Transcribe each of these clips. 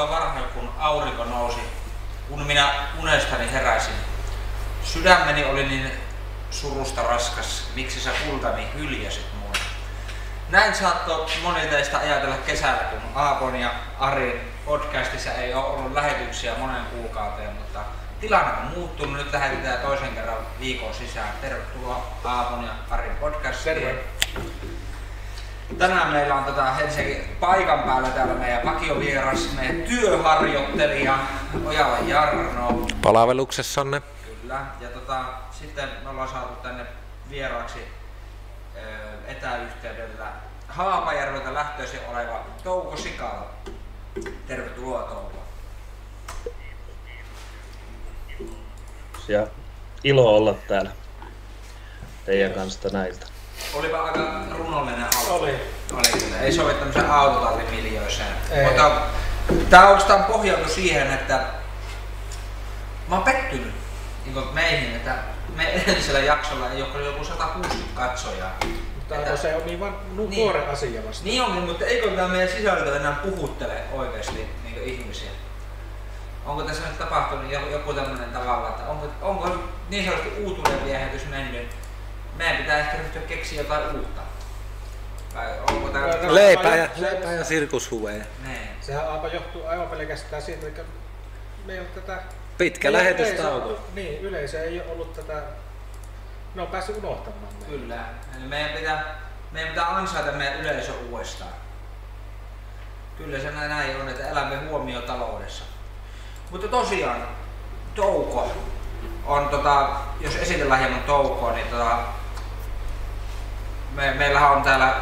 aamulla varhain, kun aurinko nousi, kun minä unestani heräsin. Sydämeni oli niin surusta raskas, miksi sä kultani hyljäsit mua. Näin saattoi moni teistä ajatella kesällä, kun Aapon ja Arin podcastissa ei ole ollut lähetyksiä monen kuukauteen, mutta tilanne on muuttunut. Nyt lähetetään toisen kerran viikon sisään. Tervetuloa Aapon ja Arin podcastiin. Terve. Tänään meillä on Helsingin paikan päällä täällä meidän vakiovieras, meidän työharjoittelija Ojala Jarno. Palveluksessanne. Kyllä. Ja sitten me ollaan saatu tänne vieraaksi etäyhteydellä Haapajärveltä lähtöisin oleva Touko Sikala. Tervetuloa Touko. Ja ilo olla täällä teidän kanssa näiltä. Olipa aika runollinen auto. Oli kyllä. Ei sovi tämmöisen autotallimiljöiseen. Mutta tää oikeastaan pohjautu siihen, että mä oon pettynyt meihin, että me edellisellä jaksolla ei ole joku 160 katsojaa. Mutta se on niin vaan nuoren asia vasta. Niin on, mutta eikö tämä meidän sisältö enää puhuttele oikeasti niin ihmisiä? Onko tässä nyt tapahtunut joku tämmöinen tavalla, että onko niin sanotusti uutuuden viehätys mennyt? Meidän pitää ehkä ryhtyä keksiä jotain uutta. Leipää ja sirkushuveja. Niin. Sehän johtuu aivan pelkästään siitä, että me ei ole tätä... Pitkä lähetystauko. Niin, yleisö ei ole ollut tätä... Ne on päässyt unohtamaan. Kyllä. Eli meidän pitää ansaita meidän yleisö uudestaan. Kyllä se näin on, että elämme huomiotaloudessa. Mutta tosiaan, Touko on, jos esitellään hieman Toukoa, niin meillähän on täällä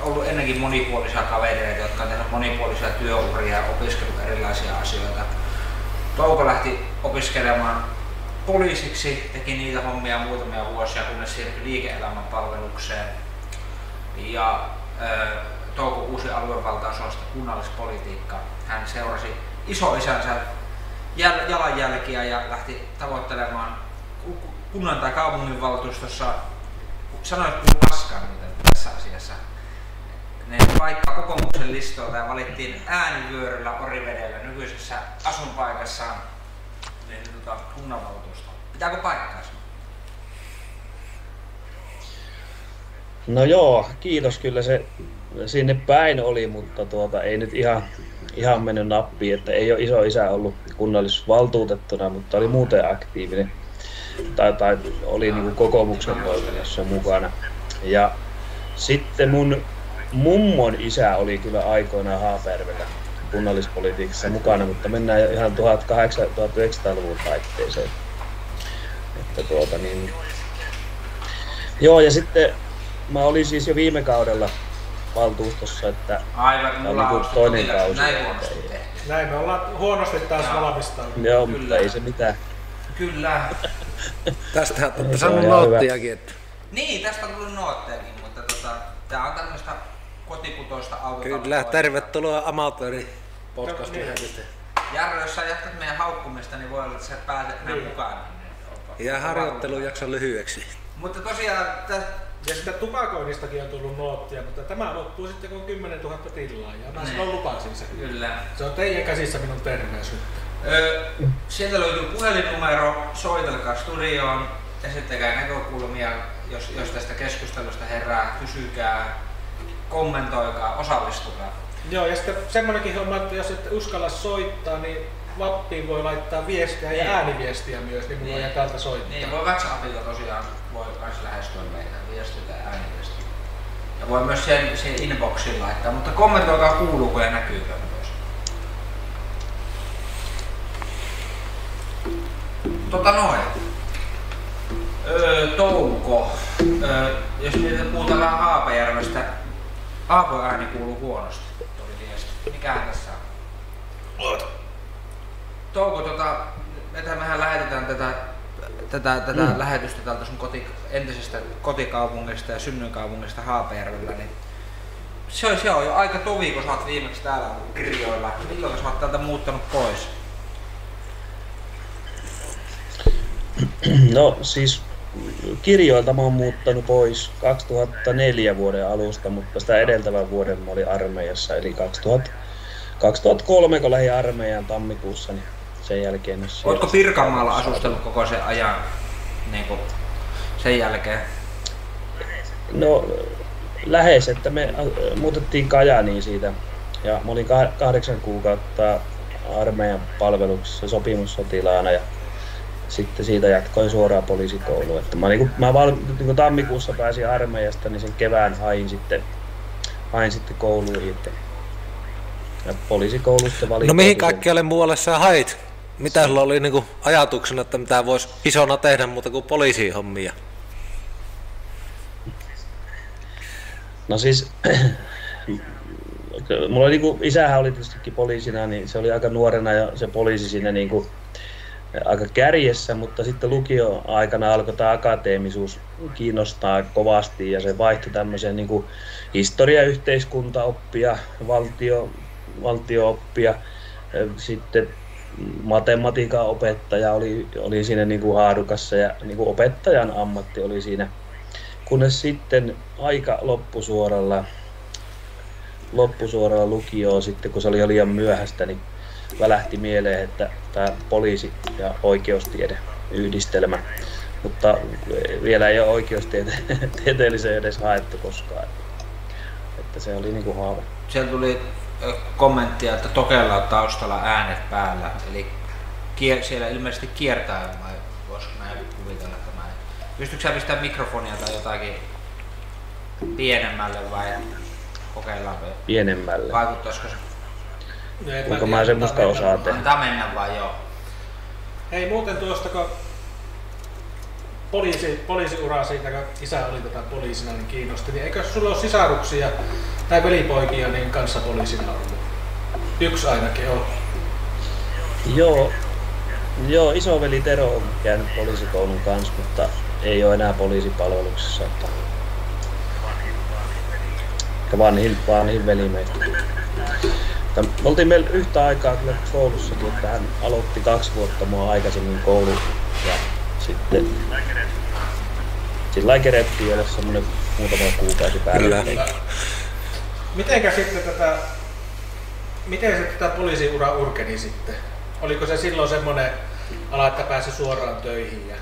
ollut ennenkin monipuolisia kavereita, jotka on tehnyt monipuolisia työuria ja opiskellut erilaisia asioita. Touko lähti opiskelemaan poliisiksi, teki niitä hommia muutamia vuosia, kunnes siirtyi liike-elämän palvelukseen. Ja Touko uusi aluevaltaosastosta kunnallispolitiikkaa. Hän seurasi isoisänsä jalanjälkiä ja lähti tavoittelemaan kunnan tai kaupunginvaltuustossa, sanoit kyllä paskaan tässä asiassa, ne paikka kokoomuksen listoilta ja valittiin äänivyöryllä Orivedellä nykyisessä asunpaikassaan kunnanvaltuusto. Pitääkö paikkaansa? No joo, kiitos, kyllä se sinne päin oli, mutta ei nyt ihan mennyt nappiin, että ei ole isoisä ollut kunnallisvaltuutettuna, mutta oli muuten aktiivinen tai oli niin kuin kokoomuksen toiminnassa mukana. Ja sitten mun mummon isä oli kyllä aikoinaan Haapajärvellä kunnallispolitiikassa mukana, mutta mennään jo ihan 1900-luvun taitteeseen. Että Joo, ja sitten mä olin siis jo viime kaudella valtuustossa, että on toinen kausi. Näin me ollaan huonosti taas valmistautunut. Joo, kyllä. Mutta ei se mitään. Kyllä. Tästä on saanut noottejakin. Niin, tästä on tullut noottejakin, mutta tää on tämmöistä kotikutoista autotaloa. Kyllä, tervetuloa amatööripodcastiin. Jarro, jos sä jatkat meidän haukkumista, niin voi olla, että sä pääset meidän mukaan. Ja harjoittelujakso lyhyeksi. Mutta tosiaan, ja sitä tupakoinnistakin on tullut noottia, mutta tämä loppuu sitten, kun on 10 000 tilaajaa. Mä silloin lupasin sen. Kyllä. Se on teidän käsissä minun terveys. Sieltä löytyy puhelinnumero, soitelkaa studioon, esittäkää näkökulmia, jos tästä keskustelusta herää, kysykää, kommentoikaa, osallistukaa. Joo, ja sitten semmoinenkin homma, että jos ette uskalla soittaa, niin Lappiin voi laittaa viestiä ja ääniviestiä myös, niin mulla on täältä soittaa. Niin, voi WhatsAppilla tosiaan voi myös lähestyä meitä viestillä ja ääniviestillä. Ja voi myös sen inboxiin laittaa, mutta kommentoikaa kuuluuko ja näkyykö. Touko, jos niitä puhutaan Haapajärvestä, Aapojen ääni kuuluu huonosti, tuli viesti. Mikähän tässä on? Touko, mehän lähetetään tätä lähetystä täältä sun entisestä kotikaupungista ja synnyinkaupungista Haapajärvellä, niin se on jo aika tovi, kun sä oot viimeksi täällä kirjoilla. Milloin sä oot täältä muuttanut pois? No siis kirjoilta mä oon muuttanut pois 2004 vuoden alusta, mutta sitä edeltävän vuoden mä olin armeijassa, eli 2003, kun lähdin armeijaan tammikuussa, niin sen jälkeen... Oletko Pirkanmaalla asustellut koko sen ajan niin kuin sen jälkeen? No lähes, että me muutettiin Kajaaniin siitä ja mä olin 8 kuukautta armeijan palveluksessa sopimussotilaana ja sitten siitä jatkoin suoraan poliisikouluun. Että mä tammikuussa pääsin armeijasta, niin sen kevään hain sitten kouluihin. Ja poliisikoulusta valitin. No mihin kaikkialle muualle sä hait? Mitä sulla oli niin kuin ajatuksena, että mitä voisi isona tehdä muuta kuin poliisihommia? No siis, mulla oli niinku, isähän oli tietystikin poliisina, niin se oli aika nuorena ja se poliisi siinä niinku aika kärjessä, mutta sitten lukio-aikana alkoi tämä akateemisuus kiinnostaa kovasti ja se vaihtui tämmöiseen niinku historia-yhteiskuntaoppia, valtio-oppia, sitten matematiikan opettaja oli siinä niinku haarukassa ja niinku opettajan ammatti oli siinä. Kunnes sitten aika loppusuoralla lukioon sitten, kun se oli liian myöhäistä, niin välähti mieleen, että tämä poliisi- ja oikeustiede yhdistelmä. Mutta vielä ei ole oikeustieteelliseen edes haettu koskaan. Että se oli niin kuin haave. Siellä tuli kommenttia, että Tokella on taustalla äänet päällä. Eli siellä ilmeisesti kiertää, vai voisiko näin kuvitella? Pystytkö sä pistämään mikrofonia tai jotakin pienemmälle vai kokeillaan? Pienemmälle. Vaikuttaisiko se? Kuinka mä semmoista osaa tehdä? Antaa mennä vaan, joo. Hei, muuten tuosta kun poliisiuraa siitä, kun isä oli tätä poliisina, niin kiinnosti, niin eikö sulla ole sisaruksia tai velipoikia niin kanssa poliisina ollut? Yksi ainakin on. Joo, isoveli Tero on käynyt poliisikoulun kanssa, mutta ei ole enää poliisipalveluksessa. Vanhin veli meistä. Me oltiin meillä yhtä aikaa kyllä koulussakin, että hän aloitti 2 vuotta mua aikaisemmin koulun. Ja sitten sillä kerettiin olla semmoinen muutama kuukausi päälle. Miten se tätä poliisiura urkeni sitten? Oliko se silloin semmoinen ala, että pääsi suoraan töihin?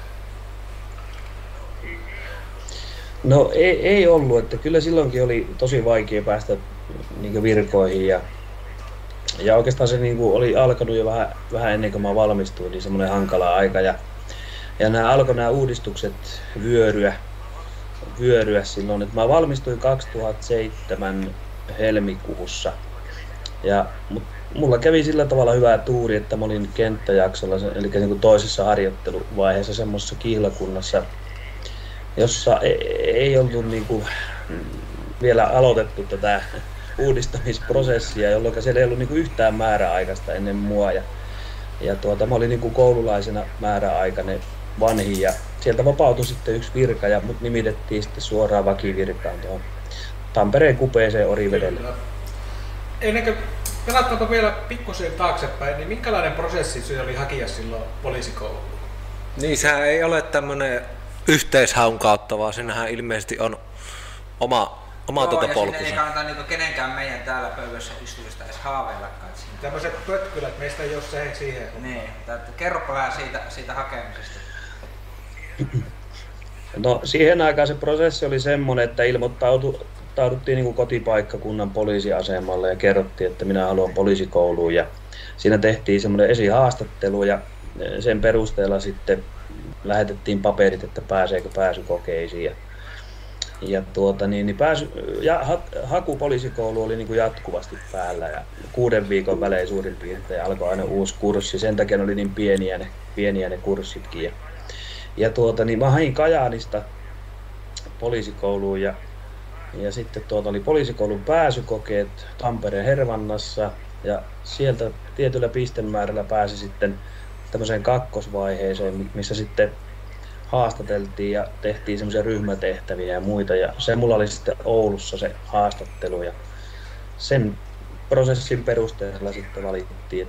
No ei ollut, että kyllä silloinkin oli tosi vaikea päästä niin virkoihin ja oikeastaan se niin oli alkanut jo vähän ennen kuin mä valmistuin, niin semmoinen hankala aika ja nämä uudistukset vyöryä silloin, että mä valmistuin 2007 helmikuussa ja mulla kävi sillä tavalla hyvä tuuri, että mä olin kenttäjaksolla, eli niin kuin toisessa harjoitteluvaiheessa semmoisessa kihlakunnassa, jossa ei ollut niin kuin vielä aloitettu tätä uudistamisprosessia, jolloin siellä ei ollut niin kuin yhtään määräaikaista ennen mua. Mä olin niin kuin koululaisena määräaikainen vanhin ja sieltä vapautui sitten yksi virka ja mut nimitettiin sitten suoraan vakivirkaan tuohon Tampereen kupeeseen Orivedelle. Ennen kuin pelattaanko vielä pikkusen taaksepäin, niin minkälainen prosessi se oli hakea silloin poliisikouluun? Niin, sehän ei ole tämmöinen yhteishaun kautta, vaan sinähän ilmeisesti on oma polkusa. Ei kannata niinku kenenkään meidän täällä pöydässä istuvista edes haaveillakaan. Tämmöiset pötkylät meistä ei ole siihen. Niin, kerropa vähän siitä hakemisesta. No, siihen aikaan se prosessi oli semmoinen, että ilmoittauduttiin niin kuin kotipaikkakunnan poliisiasemalle ja kerrottiin, että minä haluan poliisikouluun. Ja siinä tehtiin semmoinen esihaastattelu ja sen perusteella sitten lähetettiin paperit, että pääseekö pääsykokeisiin. Haku poliisikoulu oli niin kuin jatkuvasti päällä ja 6 viikon välein suurin piirtein alkoi aina uusi kurssi. Sen takia ne oli niin pieniä ne kurssitkin. Mä hain Kajaanista poliisikouluun ja sitten oli poliisikoulun pääsykokeet Tampereen Hervannassa ja sieltä tietyllä pistemäärällä pääsi sitten tämmöiseen kakkosvaiheeseen, missä sitten haastateltiin ja tehtiin semmoisia ryhmätehtäviä ja muita ja se mulla oli sitten Oulussa se haastattelu ja sen prosessin perusteella sitten valittiin.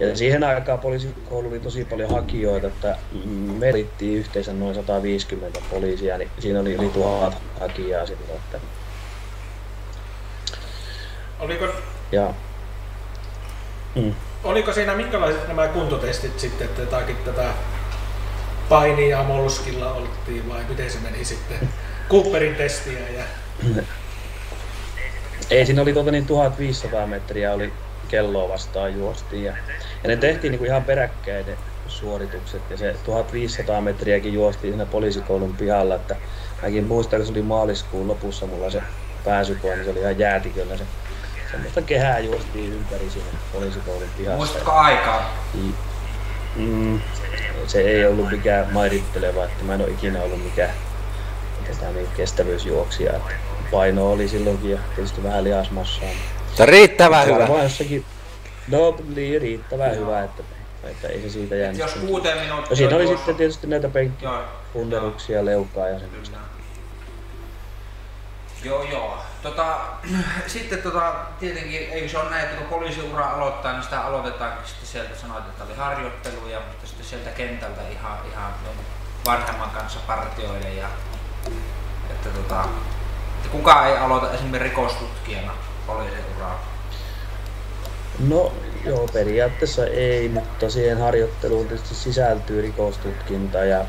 Ja siihen aikaan poliisikoulu oli tosi paljon hakijoita, että me valittiin yhteensä noin 150 poliisia, niin siinä oli 1000 hakijaa silloin. Oliko... Oliko siinä minkälaiset nämä kuntotestit sitten, että jotakin tätä painia molskilla oltiin vai miten se meni sitten? Cooperin testiä ja... Ei, siinä oli 1500 metriä oli kelloa vastaan juostiin ja ne tehtiin niinku ihan peräkkäin ne suoritukset ja se 1500 metriäkin juostiin siinä poliisikoulun pihalla, että mäkin muistan, kun se oli maaliskuun lopussa mulla se pääsykoe, niin se oli ihan jäätiköllä se. Semmoista kehää juostiin ympäri siinä poliisikoulun pihassa. Muistatko aikaa? Se ei ollut mikään mairitteleva, että mä en ole ikinä ollut mikään kestävyysjuoksija. Paino oli silloinkin ja tietysti vähän lihasmassaa. Se on riittävän hyvä. Jossakin... No niin, riittävän hyvä, että ei se siitä jäänyt. Jos 6 minuuttia... No, siinä oli tuossa... sitten tietysti näitä penkkipunneruksia, leukaa ja semmoista. Joo. Sitten tietenkin, eikö se ole näin, että kun poliisiura aloittaa, niin sitä aloitetaankin sitten sieltä, sanoit, että oli harjoitteluja, mutta sitten sieltä kentältä ihan vanhemman kanssa partioiden ja... Että kukaan ei aloita esimerkiksi rikostutkijana poliisiuraa? No joo, periaatteessa ei, mutta siihen harjoitteluun tietysti sisältyy rikostutkinta ja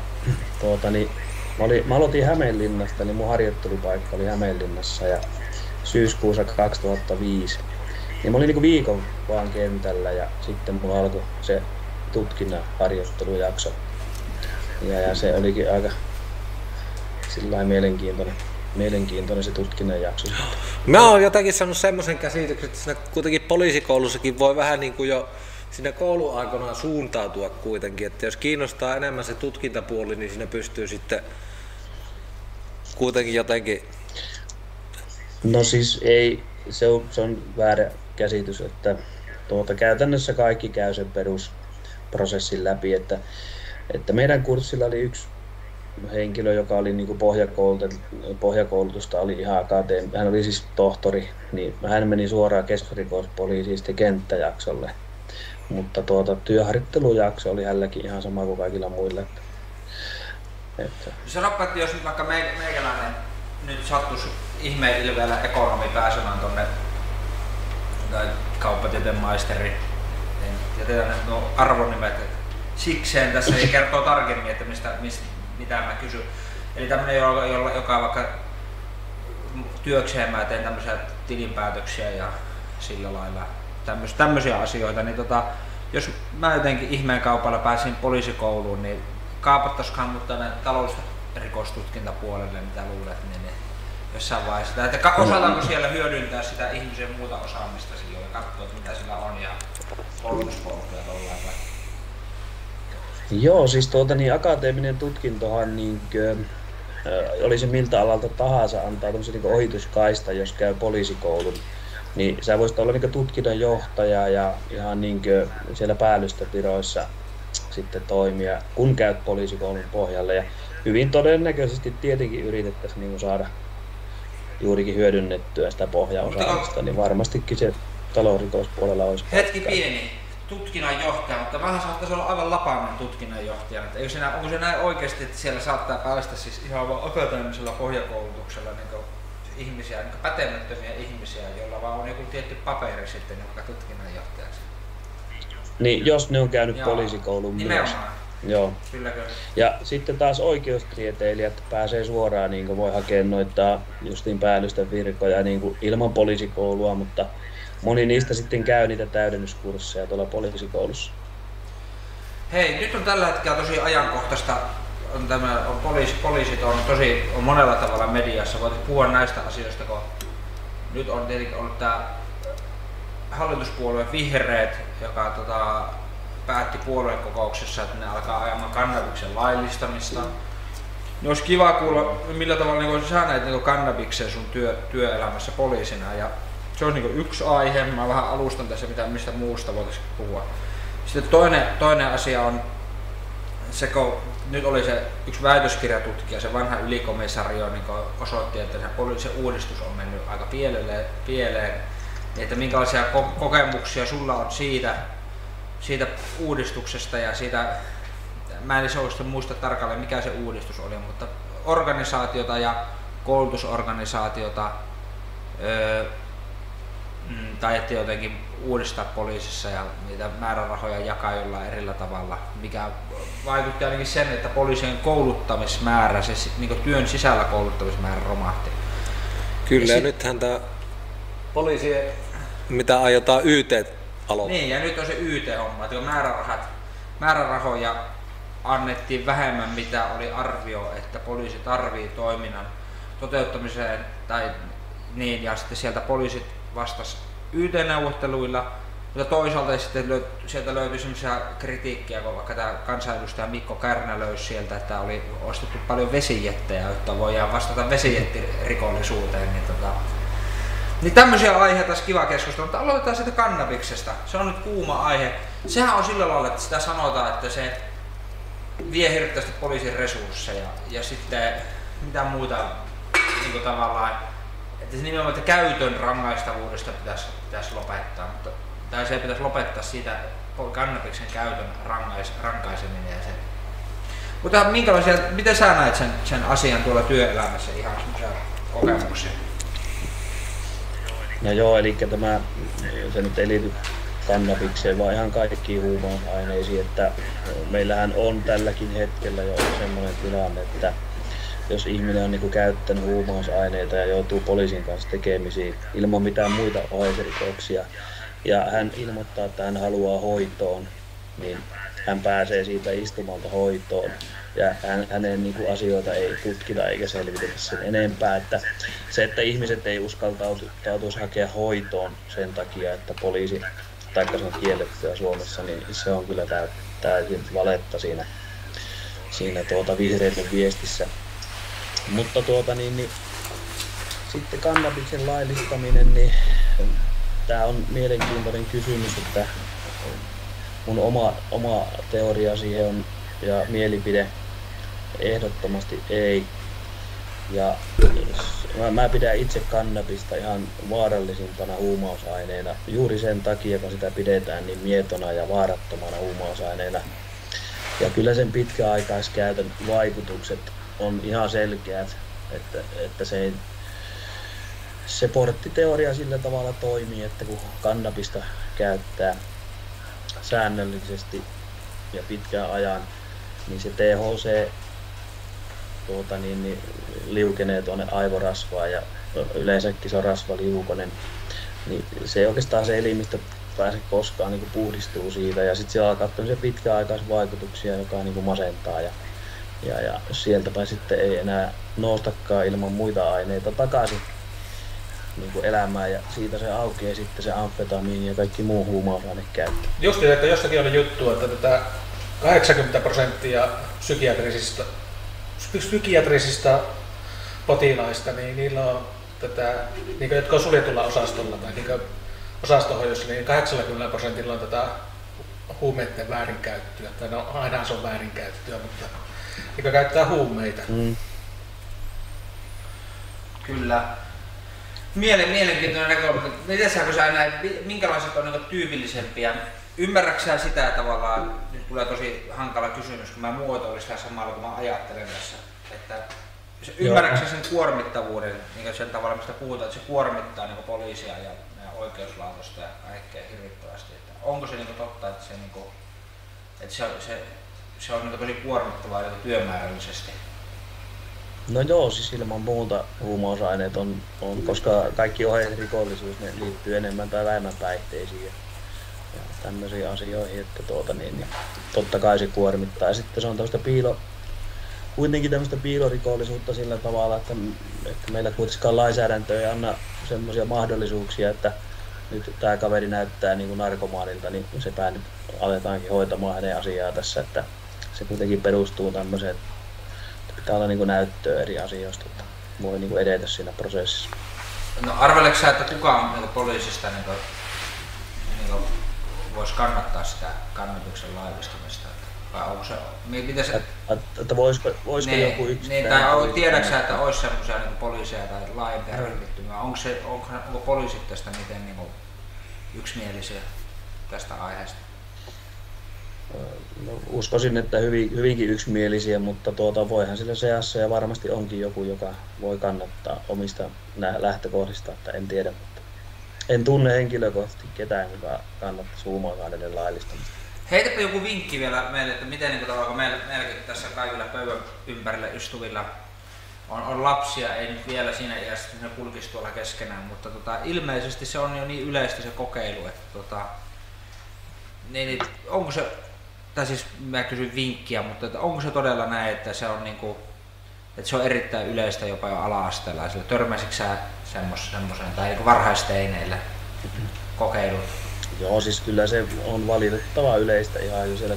mä aloitin Hämeenlinnasta, eli mun harjoittelupaikka oli Hämeenlinnassa ja syyskuussa 2005. Ja mä olin niinku viikon vaan kentällä ja sitten mulla alkoi se tutkinnan harjoittelujakso. Ja se olikin aika sillain mielenkiintoinen se tutkinnan jakso. Mä oon jotenkin saanut semmoisen käsityksen, että siinä kuitenkin poliisikoulussakin voi vähän niin kuin jo siinä kouluaikana suuntautua kuitenkin, että jos kiinnostaa enemmän se tutkintapuoli, niin siinä pystyy sitten kuitenkin jotenkin... No siis ei, se on väärä käsitys, että käytännössä kaikki käy sen perusprosessin läpi, että meidän kurssilla oli yksi henkilö, joka oli niinku pohjakoulutusta, oli ihan akateeminen, hän oli siis tohtori, niin hän meni suoraan keskusrikospoliisista kenttäjaksolle. Mutta työharjoittelujakso oli hänelläkin ihan sama kuin kaikilla muilla. Sanoppa, että jos nyt vaikka meikäläinen nyt sattuisi ihmeen ilveellä ekonomi pääsemään tuonne tai kauppatieteen maisteri, jätetään nyt nuo arvonimet, sikseen tässä ei kertoo tarkemmin, että mitä mä kysyn. Eli tämmöinen, joka vaikka työkseen mä teen tämmöisiä tilinpäätöksiä ja sillä lailla tämmöisiä asioita, niin jos mä jotenkin ihmeen kaupalla pääsin poliisikouluun, niin kaapattaisikaan mut tänne talousrikostutkintapuolelle, mitä luulet, niin jossain vaiheessa. Että osataanko siellä hyödyntää sitä ihmisen muuta osaamista silloin ja katsoa, mitä sillä on ja koulutuspolkuja tuollailla? Joo, siis akateeminen tutkintohan oli se miltä alalta tahansa, antaa tämmöisen ohituskaista, jos käy poliisikoulun. Niin sä voisit olla tutkinnanjohtaja ja ihan siellä päällystöpiroissa sitten toimia, kun käyt poliisikoulun pohjalle. Ja hyvin todennäköisesti tietenkin yritettäisiin saada juurikin hyödynnettyä sitä pohjaosaamista, niin varmastikin se talousrikospuolella olisi hetki paikka. Pieni. Tutkinnanjohtaja, mutta vähän saattaisi olla aivan lapainen tutkinnanjohtaja. Onko se näin oikeasti, että siellä saattaa päästä siis ihan vaan akateemisella pohjakoulutuksella ihmisiä, pätemättömiä ihmisiä, joilla vaan on joku tietty paperi sitten vaikka tutkinnanjohtajaksi? Niin, jos ne on käynyt poliisikoulun myös. Joo. Ja sitten taas oikeustieteilijät pääsee suoraan, voi hakea noita justiin päällysten virkoja ilman poliisikoulua, mutta moni niistä sitten käy niitä täydennyskursseja tuolla poliisikoulussa. Hei, nyt on tällä hetkellä tosi ajankohtaista, poliisit on monella tavalla mediassa, voit puhua näistä asioista, kun nyt on tietenkin ollut tämä hallituspuolue Vihreät, joka päätti puoluekokouksessa, että ne alkaa ajamaan kannabiksen laillistamista. Niin olisi kiva kuulla, millä tavalla sä näet kannabikseen sun työelämässä poliisina. Ja se olisi yksi aihe, mä vähän alustan tässä, mistä muusta voitaisiin puhua. Sitten toinen asia on se, kun nyt oli se yksi väitöskirjatutkija, se vanha ylikomisario, osoitti, että se uudistus on mennyt aika pieleen. Että minkälaisia kokemuksia sulla on siitä uudistuksesta ja siitä, mä en oikeastaan muista tarkalleen mikä se uudistus oli, mutta organisaatiota ja koulutusorganisaatiota tai että jotenkin uudistaa poliisissa ja niitä määrärahoja jakaa jollain erillä tavalla, mikä vaikutti ainakin sen, että poliisien kouluttamismäärä, se niin työn sisällä kouluttamismäärä romahti. Kyllä, ja nythän tämä poliisien, mitä aiotaan YT aloittaa. Niin, ja nyt on se YT-homma, että määrärahoja annettiin vähemmän, mitä oli arvio, että poliisi tarvii toiminnan toteuttamiseen tai niin, ja sitten sieltä poliisit vastasi YT-neuvotteluilla, mutta toisaalta sitten sieltä löytyi semmoisia kritiikkiä, kun vaikka tämä kansanedustaja Mikko Kärnä löysi sieltä, että oli ostettu paljon vesijettejä, jotta voidaan vastata vesijettirikollisuuteen. Niin tämmöisiä aiheita olisi kiva keskustella, mutta aloitetaan siitä kannabiksesta. Se on nyt kuuma aihe. Sehän on sillä lailla, että sitä sanotaan, että se vie hirveästi poliisin resursseja ja sitten mitä muuta niin tavallaan. Että se nimenomaan, että käytön rangaistavuudesta pitäisi lopettaa, mutta, tai se pitäisi lopettaa siitä kannabiksen käytön rankaiseminen ja sen. Mutta minkälaisia, miten sä näet sen asian tuolla työelämässä ihan semmoisen kokemuksen? No joo, eli tämä, se nyt ei liity kannabikseen, vaan ihan kaikkiin huumausaineisiin, että meillähän on tälläkin hetkellä jo semmoinen tilanne, että jos ihminen on niin kuin käyttänyt huumausaineita ja joutuu poliisin kanssa tekemisiin ilman mitään muita oheisrikoksia ja hän ilmoittaa, että hän haluaa hoitoon, niin hän pääsee siitä istumalta hoitoon ja hänen niin kuin asioita ei tutkita eikä selvitetä sen enempää. Että se, että ihmiset ei uskaltautuisi hakea hoitoon sen takia, että poliisi taikka se on kiellettyä Suomessa, niin se on kyllä täysin valetta siinä vihreiden viestissä. Mutta sitten kannabiksen laillistaminen, niin tämä on mielenkiintoinen kysymys, että mun oma teoria siihen on ja mielipide ehdottomasti ei. Ja mä pidän itse kannabista ihan vaarallisimpana huumausaineena juuri sen takia, kun sitä pidetään niin mietona ja vaarattomana huumausaineena. Ja kyllä sen pitkäaikaiskäytön vaikutukset on ihan selkeät, että se porttiteoria sillä tavalla toimii, että kun kannabista käyttää säännöllisesti ja pitkään ajan, niin se THC liukenee tuonne aivorasvaan ja yleensäkin se on rasvaliukonen, niin se ei oikeastaan se elimistö pääse koskaan niin kuin puhdistuu siitä ja sitten siellä alkaa tämmöisiä pitkäaikaisvaikutuksia, joka niin kuin masentaa. Ja sieltäpä sitten ei enää noustakaan ilman muita aineita takaisin niin kuin elämään ja siitä se aukeaa sitten se amfetamiini ja kaikki muu huumausainekäyttö. Justiin, että jossakin oli juttu, että tätä 80% psykiatrisista potilaista, niin niillä on tätä, niin kuin, jotka on suljetulla osastolla tai niin osastohoidossa, niin 80% on tätä huumeiden väärinkäyttöä. Tai no, aina se on väärinkäyttöä, mutta joka käyttää huumeita. Kyllä. Mielenkiintoinen näkökulma. Minkälaiset on tyypillisempiä? Ymmärrätkö sinä sitä tavallaan, nyt tulee tosi hankala kysymys, kun mä muotoilin sitä samalla, kun mä ajattelen tässä. Että ymmärrätkö sinä sen kuormittavuuden, niin sen tavalla mistä puhutaan, että se kuormittaa niin poliisia ja oikeuslaitosta ja kaikkea hirvittävästi. Että onko se niin totta, että se, niin että se on tosi kuormittavaa työmäärällisesti. No joo, siis ilman muuta huumausaineet on koska kaikki oheisrikollisuus ne liittyy enemmän tai vähemmän päihteisiin ja tämmöisiin asioihin, että totta kai se kuormittaa. Ja sitten se on kuitenkin tämmöistä piilorikollisuutta sillä tavalla, että meillä kuitenkaan lainsäädäntö ei anna semmoisia mahdollisuuksia, että nyt tämä kaveri näyttää niin kuin narkomaanilta, niin sepä nyt aletaankin hoitamaan hänen asiaa tässä, että se kuitenkin perustuu tämmöiseen, että pitää olla niin kuin näyttöä eri asioista, että voi niin kuin edetä siinä prosessissa. No arveleeko sä, että kuka on niin poliisista niin kuin voisi kannattaa sitä kannabiksen laillistamista? Vai onko se, miten se... Että voisiko joku yksittäinen... Tai tiedätkö sä, että olisi semmoisia niin poliiseja tai laajempia ryhmittymiä? Onko poliisit tästä miten niin kuin yksimielisiä tästä aiheesta? No, uskoisin, että hyvinkin yksimielisiä, mutta voihan sillä seassa ja varmasti onkin joku, joka voi kannattaa omista lähtökohdista, että en tiedä. Mutta En tunne henkilökohtaisesti ketään, joka kannattaisi huumausaineen laillistamista. Heitäpä joku vinkki vielä meille, että miten niin meilläkin tässä kaikilla pöydän ympärillä istuvilla on lapsia, ei nyt vielä siinä iässä, että ne kulkisi tuolla keskenään, mutta ilmeisesti se on jo niin yleistä se kokeilu, että niin, onko se, tai siis mä kysyn vinkkiä, mutta että onko se todella näin, että se on, niin kuin, että se on erittäin yleistä jopa jo ala-asteella, sillä törmäisitkö sä semmoiseen tai niin kuin varhaisteineillä kokeilut? Joo, siis kyllä se on valitettava yleistä ihan jo siellä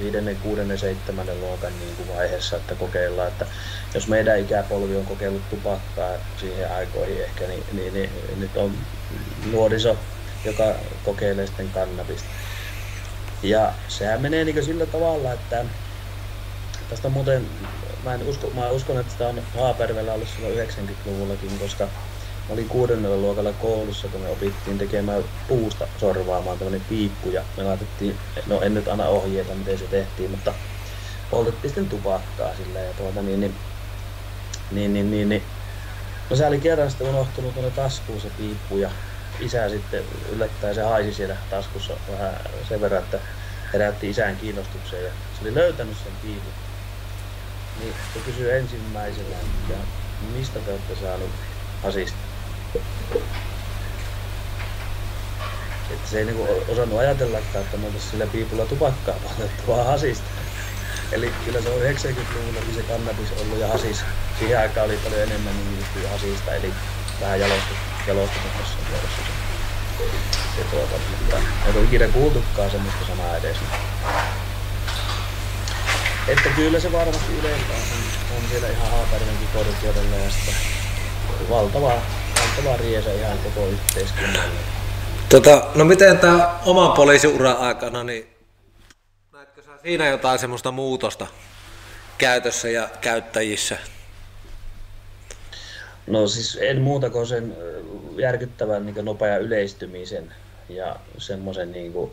5., 6., 7. luokan vaiheessa, että kokeillaan, että jos meidän ikäpolvi on kokeillut tupakkaa siihen aikoihin ehkä, niin nyt on nuoriso, joka kokeilee sitten kannabista. Ja sehän menee niin sillä tavalla, että tästä muuten, mä uskon, että sitä on Haapajärvellä ollut silloin 90-luvullakin, koska mä olin 6. luokalla koulussa, kun me opittiin tekemään puusta sorvaamaan tämmönen piippu, ja me laitettiin, no en nyt anna ohjeita miten se tehtiin, mutta poltettiin sitten tupakkaa silleen, ja no se oli kerran sitten unohtunut tuonne taskuun se piippu, ja isä sitten yllättäen se haisi siellä taskussa vähän sen verran, että herätti isän kiinnostukseen, ja se oli löytänyt sen piipun. Niin se kysyi ensimmäisenä, että mistä te olette saanut asista? Että se ei niinku osannut ajatellakaan, että me oltaisiin sillä piipulla tupakkaa poltettu, vaan hasista. Eli kyllä se on 90-luvullakin se kannabis ollut ja hasis. Siihen aikaan oli paljon enemmän nimityä hasista, eli vähän jalostetummassa vuodessa. Ei ole ikinä kuultukaan semmoista sanaa edes. Että kyllä se varmasti ylempää on siellä ihan Haapajärvenkin korkeudella ja sitä valtava riesa ihan koko yhteiskunnalle. No miten tää oman poliisiuran aikana, niin näetkö sä siinä jotain semmoista muutosta käytössä ja käyttäjissä? No siis en muuta kuin sen järkyttävän niin kuin nopean yleistymisen ja semmoisen niin kuin,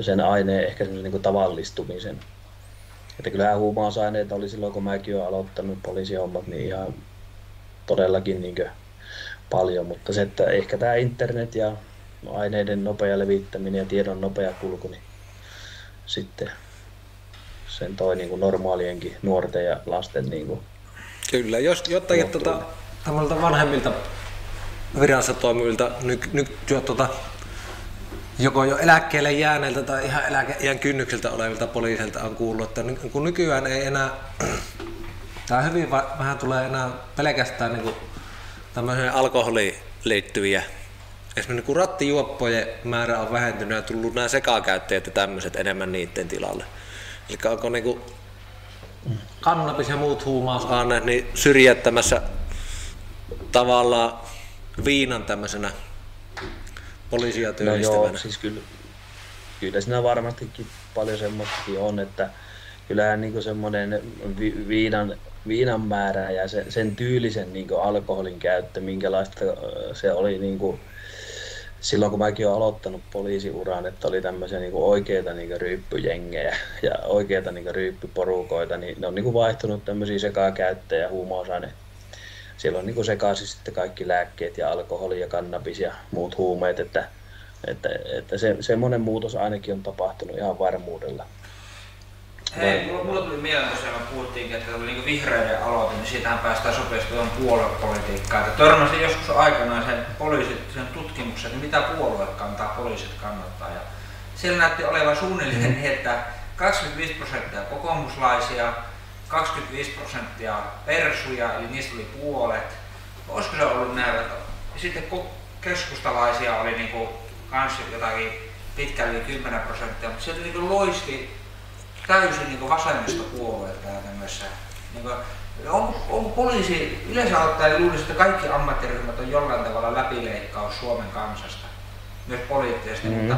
sen aineen ehkä semmoisen niin kuin tavallistumisen. Että kyllähän huumausaineita oli silloin, kun mäkin olen aloittanut poliisihommat, niin ihan todellakin niin kuin paljon, mutta se, että ehkä tämä internet ja aineiden nopea levittäminen ja tiedon nopea kulku, niin sitten sen toi niin kuin normaalienkin nuorten ja lasten niin kuin. Kyllä, jos jotakin vanhemmilta virassa toimivilta joko jo eläkkeelle jääneiltä tai ihan eläkeiän kynnykseltä olevilta poliisilta on kuullut, että kun nykyään ei enää tai hyvin vähän tulee enää pelkästään niinku tämmöiseen alkoholiin liittyviä. Esimerkiksi kun rattijuoppojen määrä on vähentynyt ja tullut nämä sekakäyttäjät ja tämmöiset enemmän niiden tilalle. Eli onko niinku kannabis ja muut huumausaineet niin syrjäyttämässä tavallaan viinan tämmöisenä poliisia työllistävänä? No joo, siis kyllä siinä varmastikin paljon semmoistakin on, että kyllähän niinku semmoinen viinan määrä ja sen tyylisen niinku alkoholin käyttö, minkälaista se oli niinku silloin, kun mäkin olen aloittanut poliisiuran, että oli tämmöisiä niinku oikeita niinku ryyppyjengejä ja oikeita niinku ryyppyporukoita, niin ne on niinku vaihtunut tämmöisiä sekakäyttäjä ja huumausaine. Siellä on niinku sekaisin sitten kaikki lääkkeet ja alkoholi ja kannabis ja muut huumeet, että semmoinen muutos ainakin on tapahtunut ihan varmuudella. Hei, mulla tuli mieleen, kun siellä puhuttiinkin, että oli niinku vihreiden aloite, niin siitähän päästään sopivasti tuohon puoluepolitiikkaan. Törmäsin joskus aikanaan sen tutkimuksen, että mitä puolueet kantaa, poliisit kannattaa. Ja siellä näytti olevan suunnilleen niin, että 25% kokoomuslaisia, 25% persuja, eli niistä oli puolet. Olisiko se ollut näin? Sitten keskustalaisia oli niinku kans jotakin pitkälti 10%, mutta sieltä niinku loisti täysin niinku vasemmistopuolueelta tämmössä. Niinku, on poliisi, yleensä ottaen luulisi, että kaikki ammattiryhmät on jollain tavalla läpileikkaus Suomen kansasta, myös poliittisesti, mutta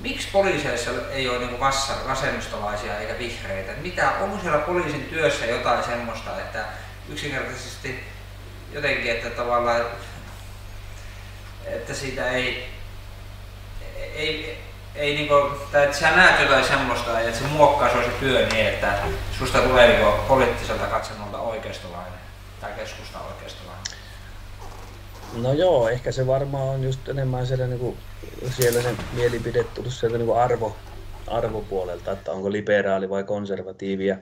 miksi poliiseissa ei ole niinku vasemmistolaisia eikä vihreitä? Onko siellä poliisin työssä jotain semmoista, että yksinkertaisesti jotenkin, että tavallaan, että siitä ei niinku, tai että sä näet jotain semmoista, että se muokkaa se työ niin, että susta tulee niinku poliittiselta katsomolta oikeistolainen tai keskusta oikeistolainen? No joo, ehkä se varmaan on just enemmän siellä, niinku, siellä se mielipide tullut sieltä niinku arvopuolelta, että onko liberaali vai konservatiivia.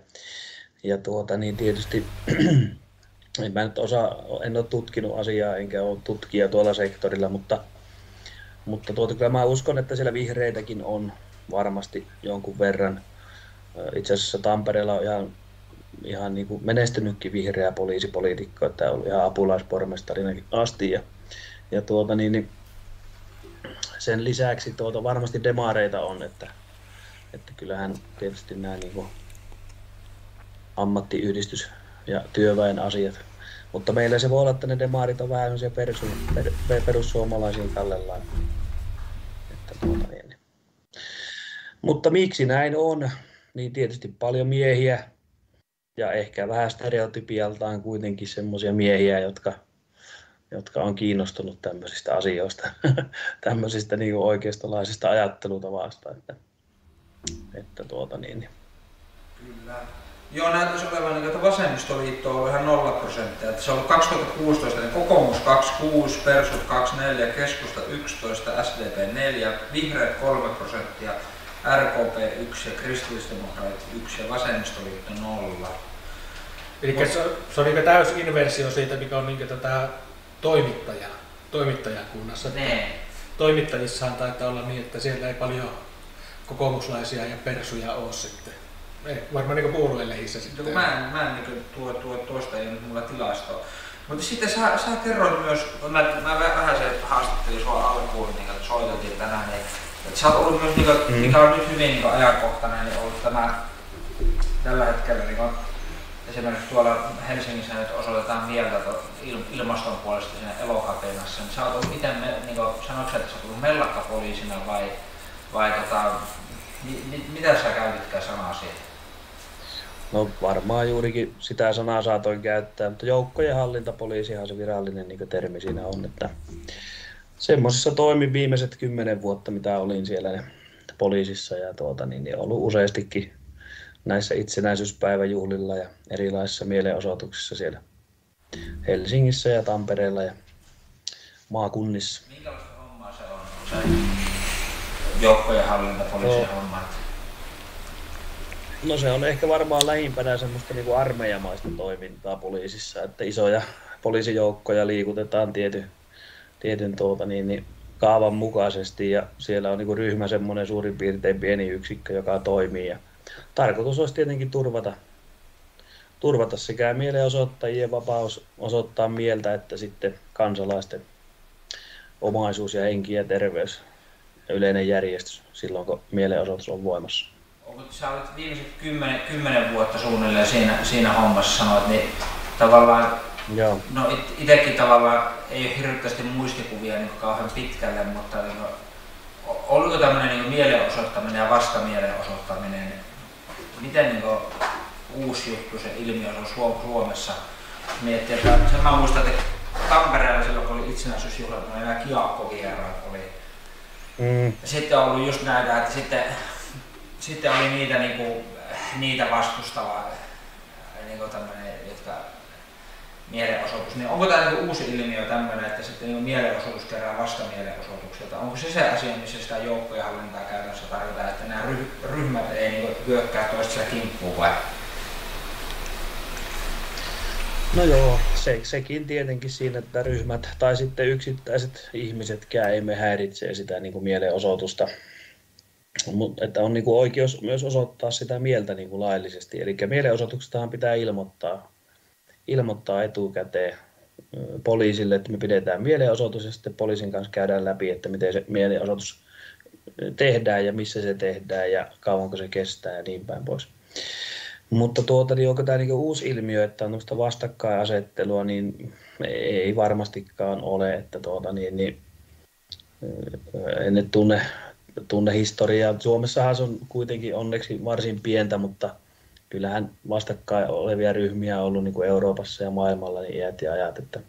Ja niin tietysti en ole tutkinut asiaa, enkä ole tutkija tuolla sektorilla, mutta kyllä mä uskon, että siellä vihreitäkin on varmasti jonkun verran. Itse asiassa Tampereella on ihan niin kuin menestynytkin vihreä poliisipoliitikko, että on ihan apulaispormestarinakin asti. Ja niin sen lisäksi varmasti demareita on, että kyllähän tietysti nämä niin kuin ammattiyhdistys ja työväen asiat. Mutta meillä se voi olla, että ne demarit on vähän perussuomalaisiin kallellaan. Niin. Mutta miksi näin on? Niin tietysti paljon miehiä ja ehkä vähän stereotypialtaan kuitenkin semmoisia miehiä, jotka on kiinnostunut tämmöisistä asioista, tämmöisistä niin oikeistolaisista ajattelutavasta. Että niin. Kyllä. Joo, näyttäisi olevan, että vasemmistoliitto on ihan 0%. Että se on ollut 2016, niin kokoomus 26, persut 24, keskusta 11, SDP 4, vihreät 3%, RKP 1 ja kristillisdemokraatit 1 ja vasemmistoliitto 0. Eli se on täysinversio siitä, mikä on tätä toimittajakunnassa. Nee. Toimittajissahan taitaa olla niin, että siellä ei paljon kokoomuslaisia ja persuja ole sitten. Ei, varmaan niin puolueelle hissä sitten. Mä en niin tuosta ei ole mulla tilastoa. Mutta sitten sä kerroit myös, mä vähän se haastattelin sua alkuun, niin soiteltiin tänään, että sä oot ollut myös, mikä on nyt hyvin niin ajankohtainen, niin ollut tällä hetkellä niin esimerkiksi tuolla Helsingissä nyt osoitetaan mieltä ilmaston puolesta siinä Elokapinassa. Niin sä oot ollut itse, niin sanoitko sä, että sä oot ollut mellakkapoliisina vai mitä sä käytitkään sanaa siihen? No varmaan juurikin sitä sanaa saatoin käyttää, mutta joukkojen hallintapoliisihan se virallinen niin termi siinä on, että semmoisessa toimin viimeiset 10 vuotta, mitä olin siellä poliisissa ja niin ollut useastikin näissä itsenäisyyspäiväjuhlilla ja erilaisissa mielenosoituksissa siellä Helsingissä ja Tampereella ja maakunnissa. Minkälaista hommaa se on? Joukkojen hallintapoliisin hommat. No se on ehkä varmaan lähimpänä semmoista niin kuin armeijamaista toimintaa poliisissa, että isoja poliisijoukkoja liikutetaan tietyn kaavan mukaisesti ja siellä on niin kuin ryhmä semmoinen suurin piirtein pieni yksikkö, joka toimii ja tarkoitus olisi tietenkin turvata sekä mielenosoittajien vapaus osoittaa mieltä että sitten kansalaisten omaisuus ja henki ja terveys. Yleinen järjestys silloin, kun mielenosoitus on voimassa. Sä olet viimeiset 10 vuotta suunnilleen siinä hommassa sanoit, niin tavallaan, joo. No itsekin tavallaan ei ole hirveästi muistikuvia niin kauhean pitkälle, mutta niin, oliko tämmöinen niin mielenosoittaminen ja vastamielenosoittaminen, miten niin uusi juttu se ilmiö on Suomessa? Miettii, että sen mä muistan, että Tampereella silloin, kun oli itsenäisyysjuhla, kun oli nämä kiakkovieraat, sitten on ollut just näitä, että sitten oli niitä vastustavaa, jotka mielenosoitus. Niin onko tämä uusi ilmiö tämmöinen, että sitten mielenosoitus kerää vastamielenosoitukselta? Onko se se asia, missä sitä joukkojen hallintaa käytännössä tarvitaan, että nämä ryhmät ei hyökkää toistensa kimppuun vai? No joo, sekin tietenkin siinä, että ryhmät tai sitten yksittäiset ihmisetkään ei me häiritsee sitä niin kuin mielenosoitusta. Mutta että on niin kuin oikeus myös osoittaa sitä mieltä niin kuin laillisesti. Eli mielenosoituksestahan pitää ilmoittaa etukäteen poliisille, että me pidetään mielenosoitus ja sitten poliisin kanssa käydään läpi, että miten se mielenosoitus tehdään ja missä se tehdään ja kauanko se kestää ja niin päin pois. Mutta niin onko tämä niin uusi ilmiö, että on tämmöistä vastakkainasettelua, niin ei varmastikaan ole, että en nyt tunne historiaa. Suomessahan se on kuitenkin onneksi varsin pientä, mutta kyllähän vastakkain olevia ryhmiä on ollut niin kuin Euroopassa ja maailmalla niin iät ja ajat. Että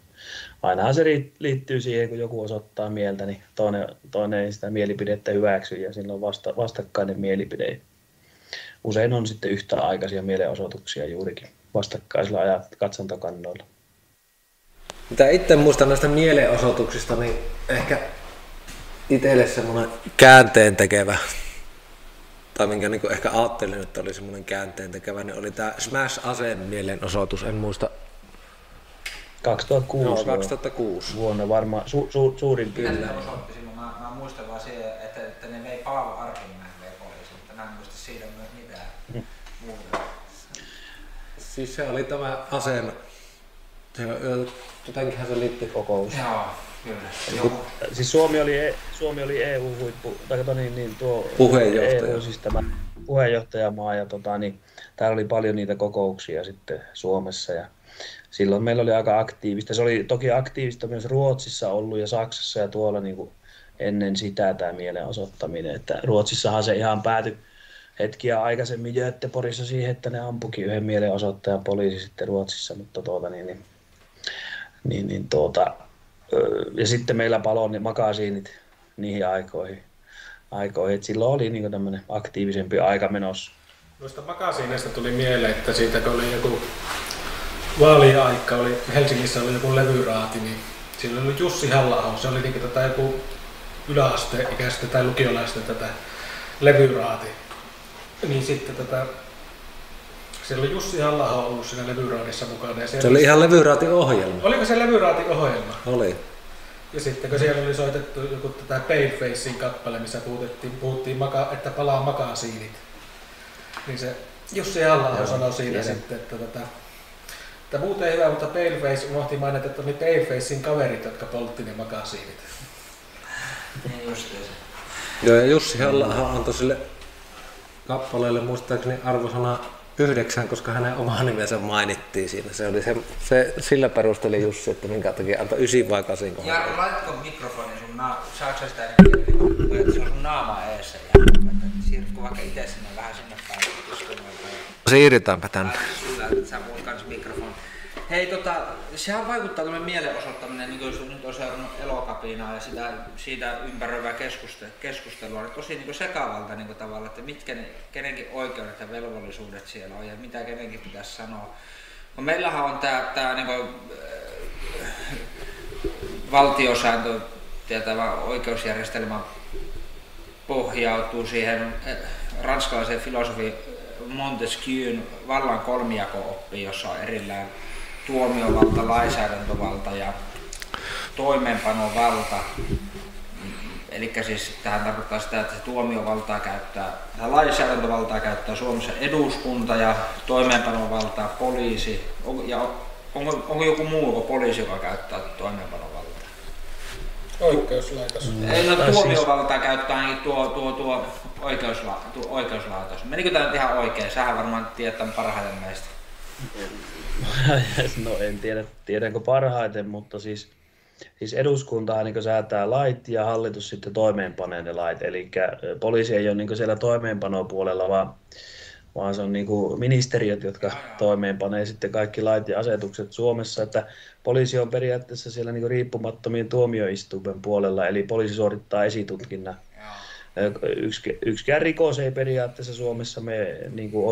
ainahan se liittyy siihen, kun joku osoittaa mieltä, niin toinen ei sitä mielipidettä hyväksy ja sillä on vastakkainen mielipide. Usein on sitten yhtäaikaisia mielenosoituksia juurikin vastakkaisilla ja katsantokannoilla. Mitä itse muistan näistä mielenosoituksista, niin ehkä itselle semmoinen käänteentekevä, tai minkä niin ehkä ajattelin, että oli semmoinen käänteentekevä, niin oli tämä Smash-aseen mielenosoitus, en muista. 2006, no, 2006. Vuonna varmaan suurin piirtein. Mä muistan vaan siihen, että ne vei Paavo Arkin näin poliisi, mutta mä en muista siitä myös mitään muuta. Siis se oli tämä asema. Jotenkinhän se liitti kokous. Joo, kyllä. Kun, siis Suomi oli EU-huippu, puheenjohtaja. EU, siis tämä puheenjohtajamaa ja täällä oli paljon niitä kokouksia sitten Suomessa. Ja silloin meillä oli aika aktiivista. Se oli toki aktiivista myös Ruotsissa ollut ja Saksassa ja tuolla niin kuin ennen sitä tämä mielenosoittaminen. Että Ruotsissahan se ihan päätyi hetkiä aikaisemmin Göteborgissa siihen, että ne ampukin yhden mielenosoittajan poliisi sitten Ruotsissa. Mutta ja sitten meillä paloi ne makasiinit niihin aikoihin. Et silloin oli niin kuin tämmöinen aktiivisempi aika menossa. Noista makasiineista tuli mieleen, että siitä kun oli joku vaaliaikka, Helsingissä oli joku levyraati, niin siinä oli Jussi Halla-aho, se oli niin kuin joku yläasteikäistä tai lukiolaista tätä levyraati. Niin sitten siellä oli Jussi Halla-aho ollut siinä levyraadissa mukana. Ja se oli ihan levyraatiohjelma. Oliko se levyraatiohjelma? Oli. Ja sitten kun siellä oli soitettu joku tätä Pale Facein kappale, missä puhuttiin että palaa makasiinit, niin se Jussi Halla-aho sanoi siinä sitten, että tämä muuten hyvä, mutta Pale Face unohti mainita, että oli Pale Facein kaverit, jotka poltti ne makasiinit. Niin justiin se. Joo, ja Jussi Halla-aho antoi sille kappaleelle muistaakseni arvosana 9, koska hänen oma nimensä mainittiin siinä. Se oli se sillä perusteli Jussi, että minkä takia antoi 9 vai 8 kohdalla. Jarno, laitko mikrofonin sun saako sitä että se on sun naama eessä ja siirrytkö vaikka itse sinne vähän sinne päin? Siirrytäänpä tänne. Hei, sehän vaikuttaa tämmöinen mielenosoittaminen, niin kuin jos nyt on seurannut Elokapinaa ja siitä ympäröivää keskustelua, niin tosi niin sekavalta niin tavalla, että mitkä kenenkin oikeudet ja velvollisuudet siellä on ja mitä kenenkin pitäisi sanoa. No, meillähän on tämä niin valtiosääntö ja tämä oikeusjärjestelmä pohjautuu siihen ranskalaisen filosofin Montesquieun vallan kolmijako-oppi, jossa on erillään tuomiovalta, lainsäädäntövalta ja toimeenpanovalta. Eli siis tähän tarkoittaa sitä, että lainsäädäntövaltaa käyttää Suomessa eduskunta ja toimeenpanovaltaa poliisi. Ja onko joku muu kuin poliisi, joka käyttää toimeenpanovaltaa? Oikeuslaitos. Ei, tuomiovaltaa käyttää ainakin tuo oikeuslaitos. Menikö tämä nyt ihan oikein? Sähän varmaan tiedät tämän parhaiten meistä. No en tiedä, tiedänkö parhaiten, mutta siis eduskuntahan niin säätää lait ja hallitus sitten toimeenpanee ne lait. Eli poliisi ei ole niin siellä toimeenpanopuolella, vaan se on niin ministeriöt, jotka toimeenpanee sitten kaikki lait ja asetukset Suomessa. Että poliisi on periaatteessa siellä niin riippumattomien tuomioistuimen puolella, eli poliisi suorittaa esitutkinnan. Yksikään rikos ei periaatteessa Suomessa mene niin kuin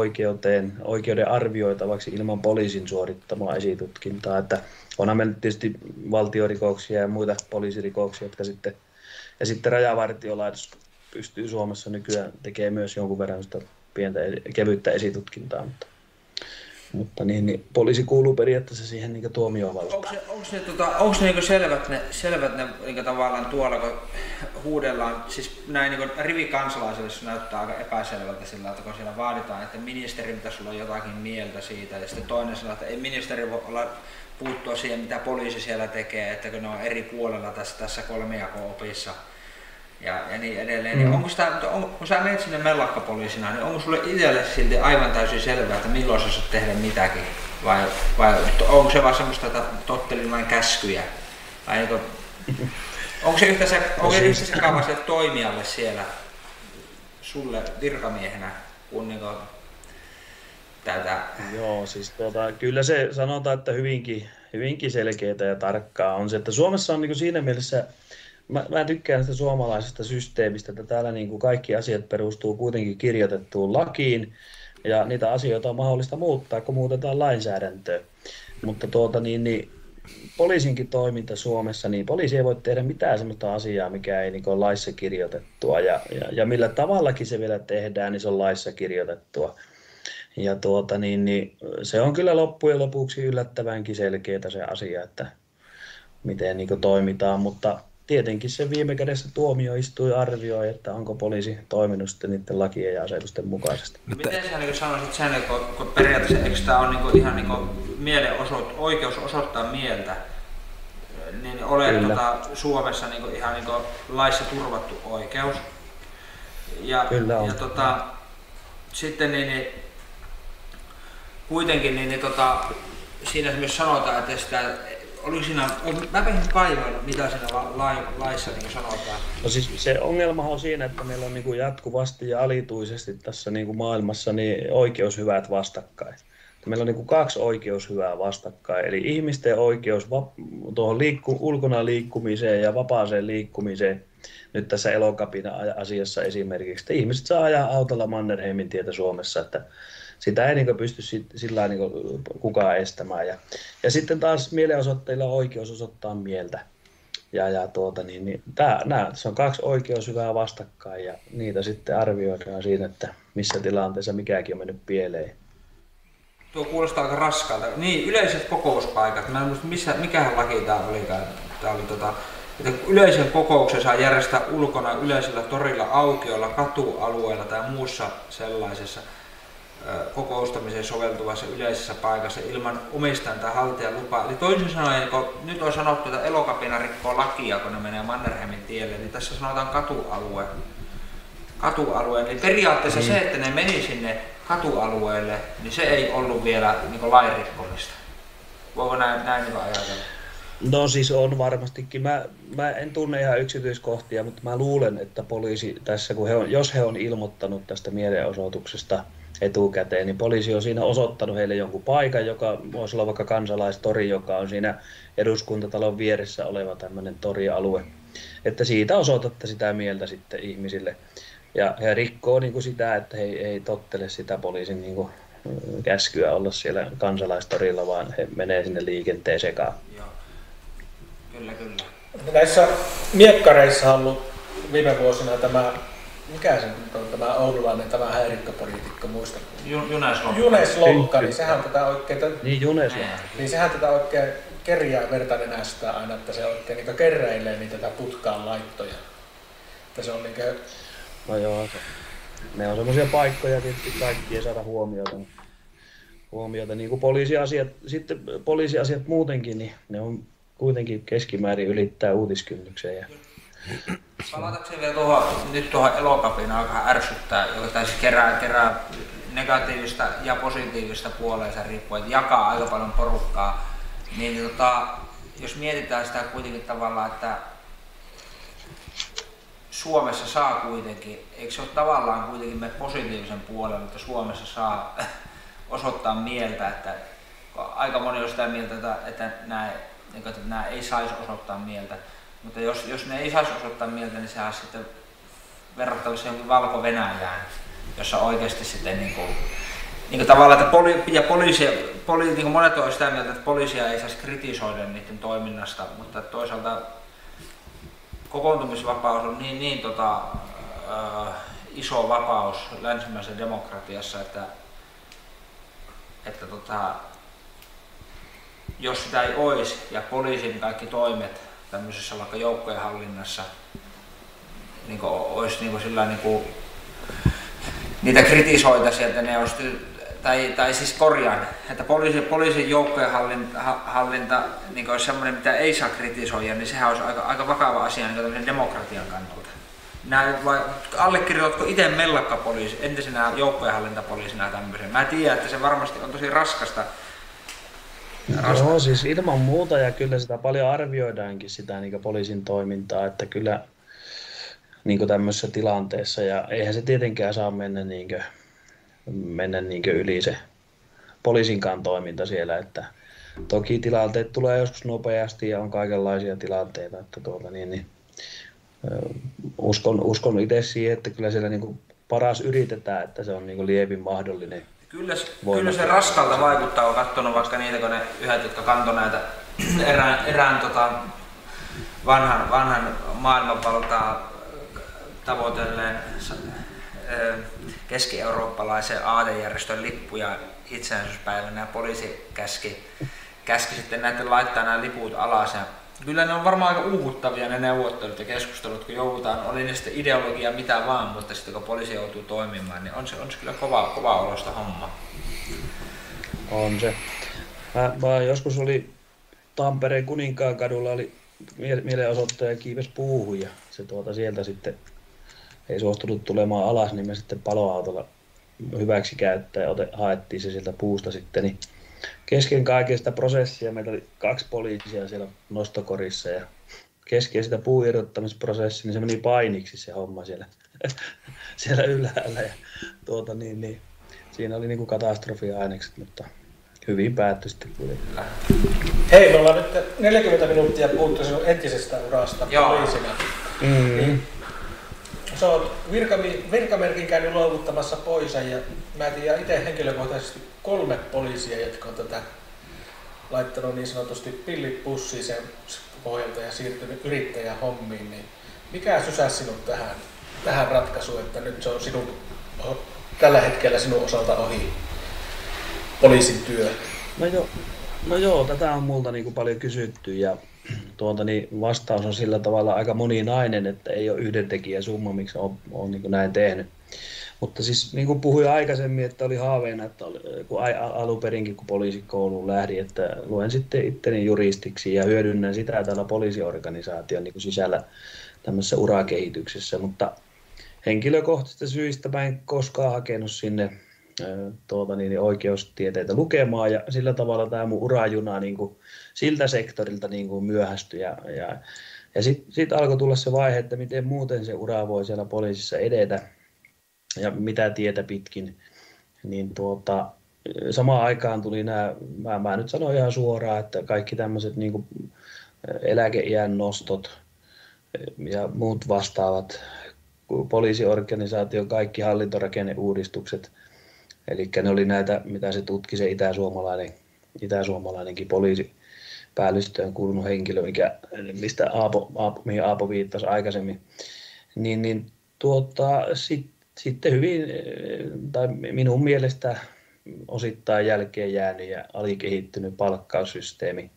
oikeuden arvioitavaksi ilman poliisin suorittamaa esitutkintaa. Että onhan meillä tietysti valtiorikoksia ja muita poliisirikoksia, jotka sitten rajavartiolaitos pystyy Suomessa nykyään tekemään myös jonkun verran sitä pientä kevyttä esitutkintaa. Mutta poliisi kuuluu periaatteessa siihen niin kuin tuomiovaltaan. Onko ne niin kuin selvät ne niin tavallaan tuolla, kun huudellaan, siis näin niin rivikansalaisille se näyttää aika epäselvältä sillä, että kun siellä vaaditaan, että ministerin pitäisi olla jotakin mieltä siitä, ja sitten toinen sanoo, että ei ministeri voi puuttua siihen, mitä poliisi siellä tekee, että kun ne on eri puolella tässä kolmijako-opissa. Ja niin edelleen. Niin kun sä menet sinne mellakkapoliisina, niin onko sulle itselle silti aivan täysin selvää, että milloin sä saat tehdä mitäkin? Vai onko se vaan semmoista, että tottelin vain käskyjä? Onko se yhtä sekavaa sille toimijalle siellä, sulle virkamiehenä, kun tätä? Joo, siis kyllä se sanotaan, että hyvinkin selkeää ja tarkkaa on se, että Suomessa on siinä mielessä mä tykkään sitä suomalaisesta systeemistä, että täällä niin kuin kaikki asiat perustuu kuitenkin kirjoitettuun lakiin ja niitä asioita on mahdollista muuttaa, kun muutetaan lainsäädäntöä. Mutta poliisinkin toiminta Suomessa, niin poliisi ei voi tehdä mitään sellaista asiaa, mikä ei niin ole laissa kirjoitettua. Ja millä tavallakin se vielä tehdään, niin se on laissa kirjoitettua. Ja niin se on kyllä loppujen lopuksi yllättävänkin selkeää se asia, että miten niin toimitaan, mutta tietenkin se viime kädessä tuomioistuin arvioi, että onko poliisi toiminut sitten niiden lakien ja asetusten mukaisesti. Miten sä niin sanoisit sen, kun periaatteessa eikö tämä ole niin ihan niin oikeus osoittaa mieltä, niin olet Suomessa niin ihan niin laissa turvattu oikeus. Ja, kyllä on. Ja sitten niin, kuitenkin niin, siinä myös sanotaan, että sitä oliko siinä, mä pehin kaivoin, mitä siinä laissa niin sanotaan. No siis se ongelma on siinä, että meillä on niin kuin jatkuvasti ja alituisesti tässä niin kuin maailmassa niin oikeushyvät vastakkain. Meillä on niin kuin kaksi oikeushyvää vastakkain, eli ihmisten oikeus tuohon ulkona liikkumiseen ja vapaaseen liikkumiseen. Nyt tässä Elokapina-asiassa esimerkiksi, että ihmiset saa ajaa autolla Mannerheimintietä Suomessa, että sitä ei niin pysty sillä niin kukaan estämään. Ja sitten taas mielenosoittajilla on oikeus osoittaa mieltä. Ja se on kaksi oikeushyvää vastakkain ja niitä sitten arvioidaan siinä, että missä tilanteessa mikäkin on mennyt pieleen. Tuo kuulostaa aika raskaalta. Niin, yleiset kokouspaikat. Mä en muista, mikähän laki tämä olikaan. Tämä oli yleisen kokouksen saa järjestää ulkona yleisellä torilla, aukiolla, katualueella tai muussa sellaisessa kokoustamiseen soveltuvassa yleisessä paikassa ilman omistajan tai haltijan lupaa. Eli toisin sanoen, kun nyt on sanottu, että Elokapina rikkoo lakia, kun ne menee Mannerheimin tielle, niin tässä sanotaan katualue. Eli periaatteessa se, että ne meni sinne katualueelle, niin se ei ollut vielä niin lain rikkomista. Voiko näin niin ajatella? No siis on varmastikin. Mä en tunne ihan yksityiskohtia, mutta mä luulen, että poliisi tässä, kun jos he on ilmoittanut tästä mielenosoituksesta etukäteen, niin poliisi on siinä osoittanut heille jonkun paikan, joka voisi olla vaikka Kansalaistori, joka on siinä Eduskuntatalon vieressä oleva tämmöinen torialue. Että siitä osoitatte sitä mieltä sitten ihmisille. Ja he rikkoo niin kuin sitä, että he ei tottele sitä poliisin niin kuin käskyä olla siellä Kansalaistorilla, vaan he menee sinne liikenteen sekaan. Joo. Kyllä. Näissä miekkareissa on ollut viime vuosina tämä, mikä se nyt on, tämä oululainen, tämä häirikköpoliitikko, muista. Junes Lonkka, niin sehän tätä oikein, kerjää verta nenästää aina, että se oikein niin kerräilee niitä tätä putkaan laittoja. Että se on niin kuin... No joo, ne on semmoisia paikkoja, tietysti kaikki ei saada huomiota. Niin kuin poliisiasiat muutenkin, niin ne on kuitenkin keskimäärin ylittää uutiskynnyksen. Ja... Palatakseni vielä tuohon Elokapinaan, joka ärsyttää, joka siis kerää negatiivista ja positiivista puoleensa riippuen, että jakaa aika paljon porukkaa. Niin jos mietitään sitä kuitenkin tavallaan, että Suomessa saa kuitenkin, eikö se ole tavallaan kuitenkin me positiivisen puolen, että Suomessa saa osoittaa mieltä, että aika moni on sitä mieltä, että nämä ei saisi osoittaa mieltä. Mutta jos ne ei saisi osoittaa mieltä, niin sehän olisi sitten verrattavissa johonkin Valko-Venäjään, jossa oikeasti sitten niin kuin tavallaan, että niin monet ovat sitä mieltä, että poliisia ei saisi kritisoida niiden toiminnasta, mutta toisaalta kokoontumisvapaus on iso vapaus länsimäisessä demokratiassa, että jos sitä ei olisi ja poliisin kaikki toimet tämmöisessä vaikka joukkojen hallinnassa niin olisi niitä kritisoitaisiin, että ne olisi, tai siis korjaan, että poliisin joukkojen hallinta niin olisi semmoinen, mitä ei saa kritisoida, niin sehän olisi aika vakava asia niin demokratian kannalta. Allekirjoitko itse mellakkapoliisi, entisenä joukkojen hallintapoliisina tämmöisen? Mä tiedän, että se varmasti on tosi raskasta. No siis ilman muuta, ja kyllä sitä paljon arvioidaankin sitä niin poliisin toimintaa, että kyllä niin tämmöisessä tilanteessa, ja eihän se tietenkään saa mennä yli se poliisinkaan toiminta siellä, että toki tilanteet tulee joskus nopeasti ja on kaikenlaisia tilanteita, että uskon itse siihen, että kyllä siellä niin paras yritetään, että se on niin lievin mahdollinen. Kyllä se raskalta vaikuttaa, on katsonut vaikka niitä, kun ne yhdet, jotka kantoi näitä erään vanhan maailmanvaltaa tavoitelleen keski-eurooppalaisen aatejärjestön lippuja itsenäisyyspäivänä, ja poliisi käski sitten näiden laittaa nämä liput alas. Ja kyllä ne on varmaan aika uuvuttavia ne neuvottelut ja keskustelut, kun joudutaan, oli ne sitten ideologia mitä vaan, mutta sitten kun poliisi joutuu toimimaan, niin on se kyllä kova olosta homma. On se. Mä joskus oli Tampereen Kuninkaankadulla oli mielenosoittaja kiipesi puuhun ja se sieltä sitten ei suostunut tulemaan alas, niin me sitten paloautolla hyväksi käyttäen haettiin se sieltä puusta sitten. Niin kesken kaiken sitä prosessia meillä oli 2 poliisia siellä nostokorissa ja kesken sitä puun irrottamisprosessia, niin se meni painiksi se homma siellä ylhäällä. Ja siinä oli niinku katastrofia-ainekset, mutta hyvin päättyi sitten kuitenkin. Hei, me ollaan nyt 40 minuuttia puhuttu sinun entisestä urasta poliisina. Mm-hmm. Sä oot virkamerkin käynyt luovuttamassa pois ja mä tiedän itse henkilökohtaisesti 3 poliisia, jotka on tätä laittanut niin sanotusti pillit pussiin sen pohjalta ja siirtynyt yrittäjän hommiin. Niin mikä sysäsi sinut tähän ratkaisuun, että nyt se on sinun tällä hetkellä sinun osalta ohi poliisin työ? No joo, tätä on multa niin kuin paljon kysytty ja vastaus on sillä tavalla aika moninainen, että ei ole yhden tekijän summa, miksi olen niin kuin näin tehnyt. Mutta siis niin kuin puhuin aikaisemmin, että oli haaveena, että alunperinkin kun poliisikouluun lähdin, että luen sitten itteni juristiksi ja hyödynnän sitä täällä poliisiorganisaation niin kuin sisällä tämmöisessä urakehityksessä, mutta henkilökohtaisista syistä mä en koskaan hakenut sinne oikeustieteitä lukemaan ja sillä tavalla tämä mun urajuna niin kuin siltä sektorilta niin kuin myöhästyi ja sitten alkoi tulla se vaihe, että miten muuten se ura voi siellä poliisissa edetä ja mitä tietä pitkin, niin samaan aikaan tuli nämä, mä nyt sanon ihan suoraan, että kaikki tämmöiset niin kuin eläkeiän nostot ja muut vastaavat poliisiorganisaation kaikki hallintorakenneuudistukset. Eli ne oli näitä, mitä se tutki se itäsuomalainenkin poliisi päällystöön kuulunut henkilö, mistä mihin Aapo viittasi aikaisemmin. Sitten hyvin, tai minun mielestä osittain jälkeen jäänyt ja alikehittynyt palkkaussysteemi,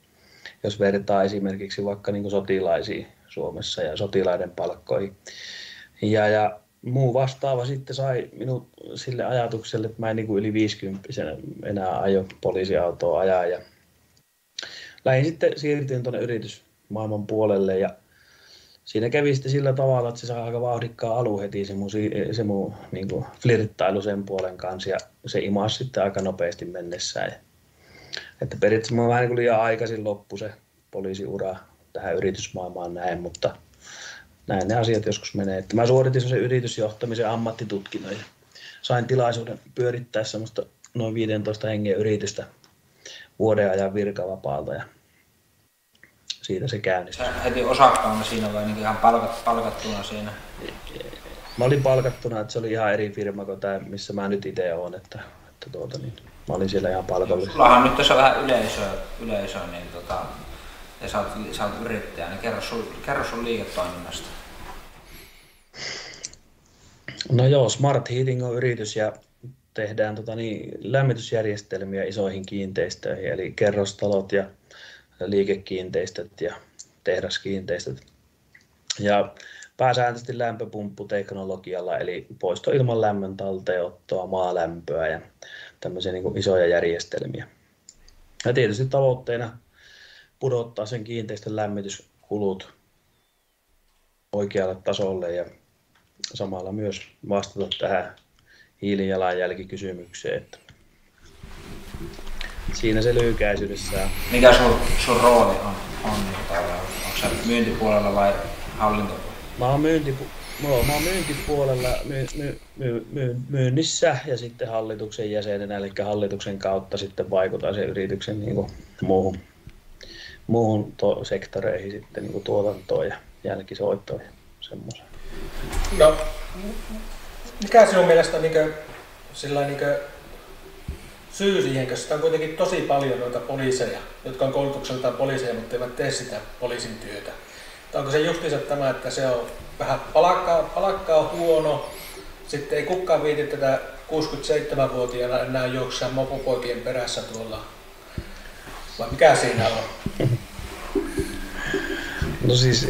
jos vertaa esimerkiksi vaikka niin kuin sotilaisiin Suomessa ja sotilaiden palkkoihin. Ja muu vastaava sitten sai minut sille ajatukselle, että mä en niin kuin yli 50-vuotiaana enää aio poliisiautoa ajaa. Ja lähdin sitten siirtyin tuonne yritysmaailman puolelle ja siinä kävi sitten sillä tavalla, että se sai aika vauhdikkaan alun heti se mun niin kuin flirttailu sen puolen kanssa ja se imasi sitten aika nopeasti mennessään. Että periaatteessa mä vähän niin kuin liian aikaisin loppui se poliisiura tähän yritysmaailmaan näin, mutta näin ne asiat joskus menee. Että mä suoritin semmoisen yritysjohtamisen ammattitutkinnon ja sain tilaisuuden pyörittää semmoista noin 15 hengen yritystä vuoden ajan virkavapaalta ja siitä se käynnistyi. Sä heti osakkaana siinä vai ihan palkattuna siinä? Mä olin palkattuna, että se oli ihan eri firma kuin tämä, missä mä nyt itse olen. Mä olin siellä ihan palkallisena. Sullahan nyt tässä on vähän yleisöä niin ja sä oot yrittäjä, niin kerro sun liiketoiminnasta. No joo, Smart Heating on yritys ja tehdään lämmitysjärjestelmiä isoihin kiinteistöihin, eli kerrostalot ja liikekiinteistöt ja tehdaskiinteistöt. Ja pääsääntöisesti lämpöpumpputeknologialla, eli poistoilman lämmön talteenottoa, maalämpöä ja tämmöisiä niin kuin isoja järjestelmiä. Ja tietysti tavoitteena pudottaa sen kiinteistön lämmityskulut oikealle tasolle ja samalla myös vastata tähän hiilijalanjälkikysymykseen. Siinä se löykäisyydessä. Mikä sun rooli on? Onko sä myyntipuolella vai hallintopuolella? Mä oon myyntipuolella myynnissä ja sitten hallituksen jäsenenä, eli hallituksen kautta sitten vaikutan sen yrityksen niin kuin muuhun sektoreihin sitten niin kuin tuotantoon ja jälkisoittoon ja semmoisen. No, mikä sinun mielestä niin kuin, syy siihen, koska on kuitenkin tosi paljon noita poliiseja, jotka on koulutukseltaan poliiseja, mutta eivät tee sitä poliisin työtä. Tai onko se justiinsa tämä, että se on vähän palakkaa huono, sitten ei kukaan viiti tätä 67-vuotiaana enää juoksaa mopopoikien perässä tuolla, vai mikä siinä on? No siis,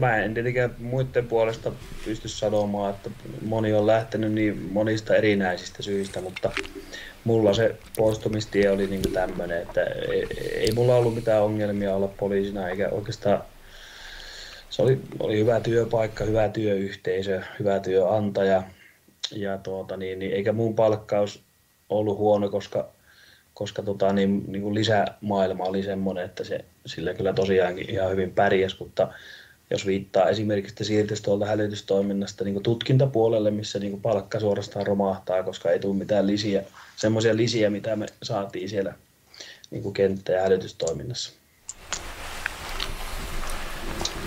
mä en tietenkään muiden puolesta pysty sanomaan, että moni on lähtenyt niin monista erinäisistä syistä, mutta mulla se poistumistie oli niin tämmöinen, että ei mulla ollut mitään ongelmia olla poliisina, eikä oikeastaan se oli hyvä työpaikka, hyvä työyhteisö, hyvä työnantaja, ja eikä mun palkkaus ollut huono, koska niin lisämaailma oli semmoinen, että sillä kyllä tosiaankin ihan hyvin pärjäs, mutta jos viittaa esimerkiksi siirtystolta hälytystoiminnasta niin tutkintapuolelle, missä niin palkka suorastaan romahtaa, koska ei tule mitään lisiä, semmoisia lisiä, mitä me saatiin siellä niin kenttä- ja hälytystoiminnassa.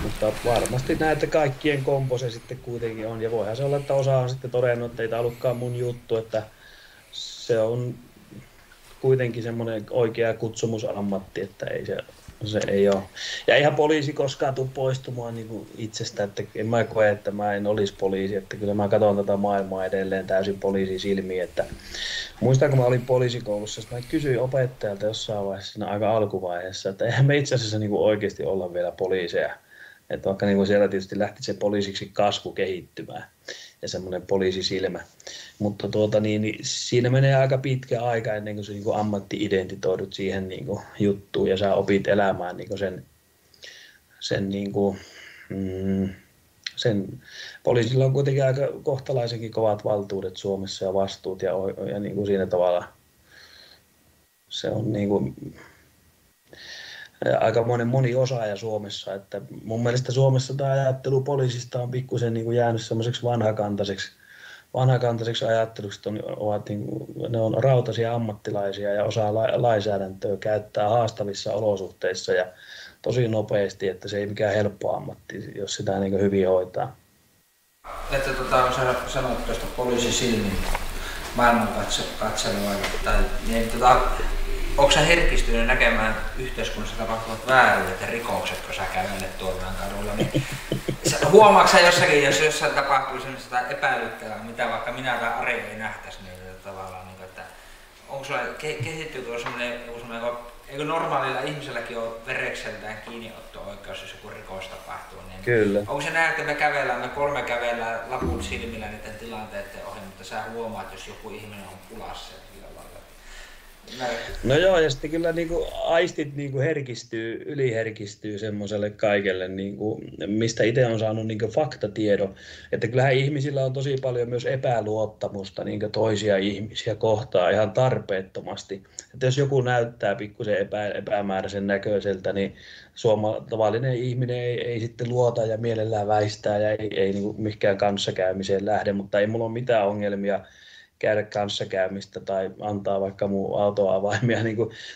Mutta varmasti näitä kaikkien kompo se sitten kuitenkin on, ja voihan se olla, että osa on sitten todennut, että ei tämä ollutkaan mun juttu, että se on kuitenkin semmoinen oikea kutsumusammatti, että se ei ole. Ja eihän poliisi koskaan tule poistumaan niin kuin itsestä, että en mä koe, että mä en olisi poliisi, että kyllä mä katson tätä maailmaa edelleen täysin poliisin silmiin, että muistan, kun mä olin poliisikoulussa, mä kysyin opettajalta jossain vaiheessa siinä aika alkuvaiheessa, että eihän me itse asiassa niin kuin oikeasti olla vielä poliiseja, että vaikka niin kuin siellä tietysti lähti se poliisiksi kasvu kehittymään ja semmoinen poliisisilmä. Mutta siinä menee aika pitkä aika ennen kuin se niin kuin ammatti-identitoidut siihen niin kuin juttuun ja sä opit elämään niin kuin sen. Poliisilla on kuitenkin aika kohtalaisenkin kovat valtuudet Suomessa ja vastuut ja niin kuin siinä tavalla se on niin kuin aikamoinen moni osaaja Suomessa, että mun mielestä Suomessa tämä ajattelu poliisista on pikkusen niin kuin jäänyt semmoiseksi vanhakantaiseksi ajatteluksi, ne on rautaisia ammattilaisia ja osaa lainsäädäntöä käyttää haastavissa olosuhteissa ja tosi nopeasti, että se ei mikään helppo ammatti, jos sitä niin kuin hyvin hoitaa. Että sanoit tuosta poliisisilmin maailmankatselua, onko sä herkistynyt näkemään yhteiskunnassa tapahtuvat vääryydet ja rikokset, kun sä kävelet tuollaan kadulla? Niin huomaatko sä jossakin, jos jossain tapahtuu sellaista epäilyttävää, mitä vaikka minä tai Ari ei nähtäisi niillä tavallaan? Niin, että onko sulla kehittynyt sellainen, eikö normaalilla ihmiselläkin ole verekseltään kiinniotto-oikeus, jos joku rikos tapahtuu? Niin kyllä. Onko se näin, että me kolme kävellään laput silmillä niiden tilanteiden ohi, mutta sä huomaat, jos joku ihminen on pulassa? No joo, ja sitten kyllä niinku aistit niinku yliherkistyy semmoiselle kaikelle, niinku, mistä itse on saanut niinku faktatiedon. Että kyllähän ihmisillä on tosi paljon myös epäluottamusta niinku toisia ihmisiä kohtaan ihan tarpeettomasti. Että jos joku näyttää pikkusen epämääräisen näköiseltä, niin tavallinen ihminen ei sitten luota ja mielellään väistää ja ei niinku mihinkään kanssakäymiseen lähde, mutta ei mulla ole mitään ongelmia käydä kanssakäymistä tai antaa vaikka mun autoavaimia,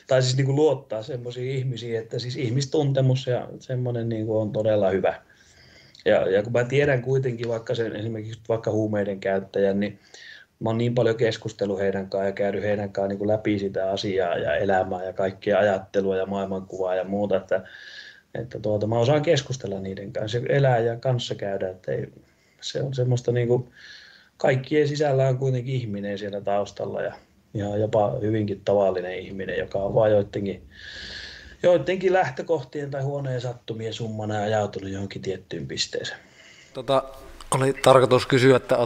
tai siis luottaa semmoisiin ihmisiin, että siis ihmistuntemus ja semmoinen on todella hyvä. Ja kun mä tiedän kuitenkin vaikka sen esimerkiksi vaikka huumeiden käyttäjän, niin mä oon niin paljon keskustellut heidän kanssaan ja käynyt heidän kanssaan läpi sitä asiaa ja elämää ja kaikkea ajattelua ja maailmankuvaa ja muuta, että mä osaan keskustella niiden kanssa, elää ja kanssakäydä, että ei, se on semmoista niinku kaikkien sisällä on kuitenkin ihminen siellä taustalla ja jopa hyvinkin tavallinen ihminen, joka on vain joidenkin lähtökohtien tai huoneen sattumien summana ajautunut johonkin tiettyyn pisteeseen. Oli tarkoitus kysyä, että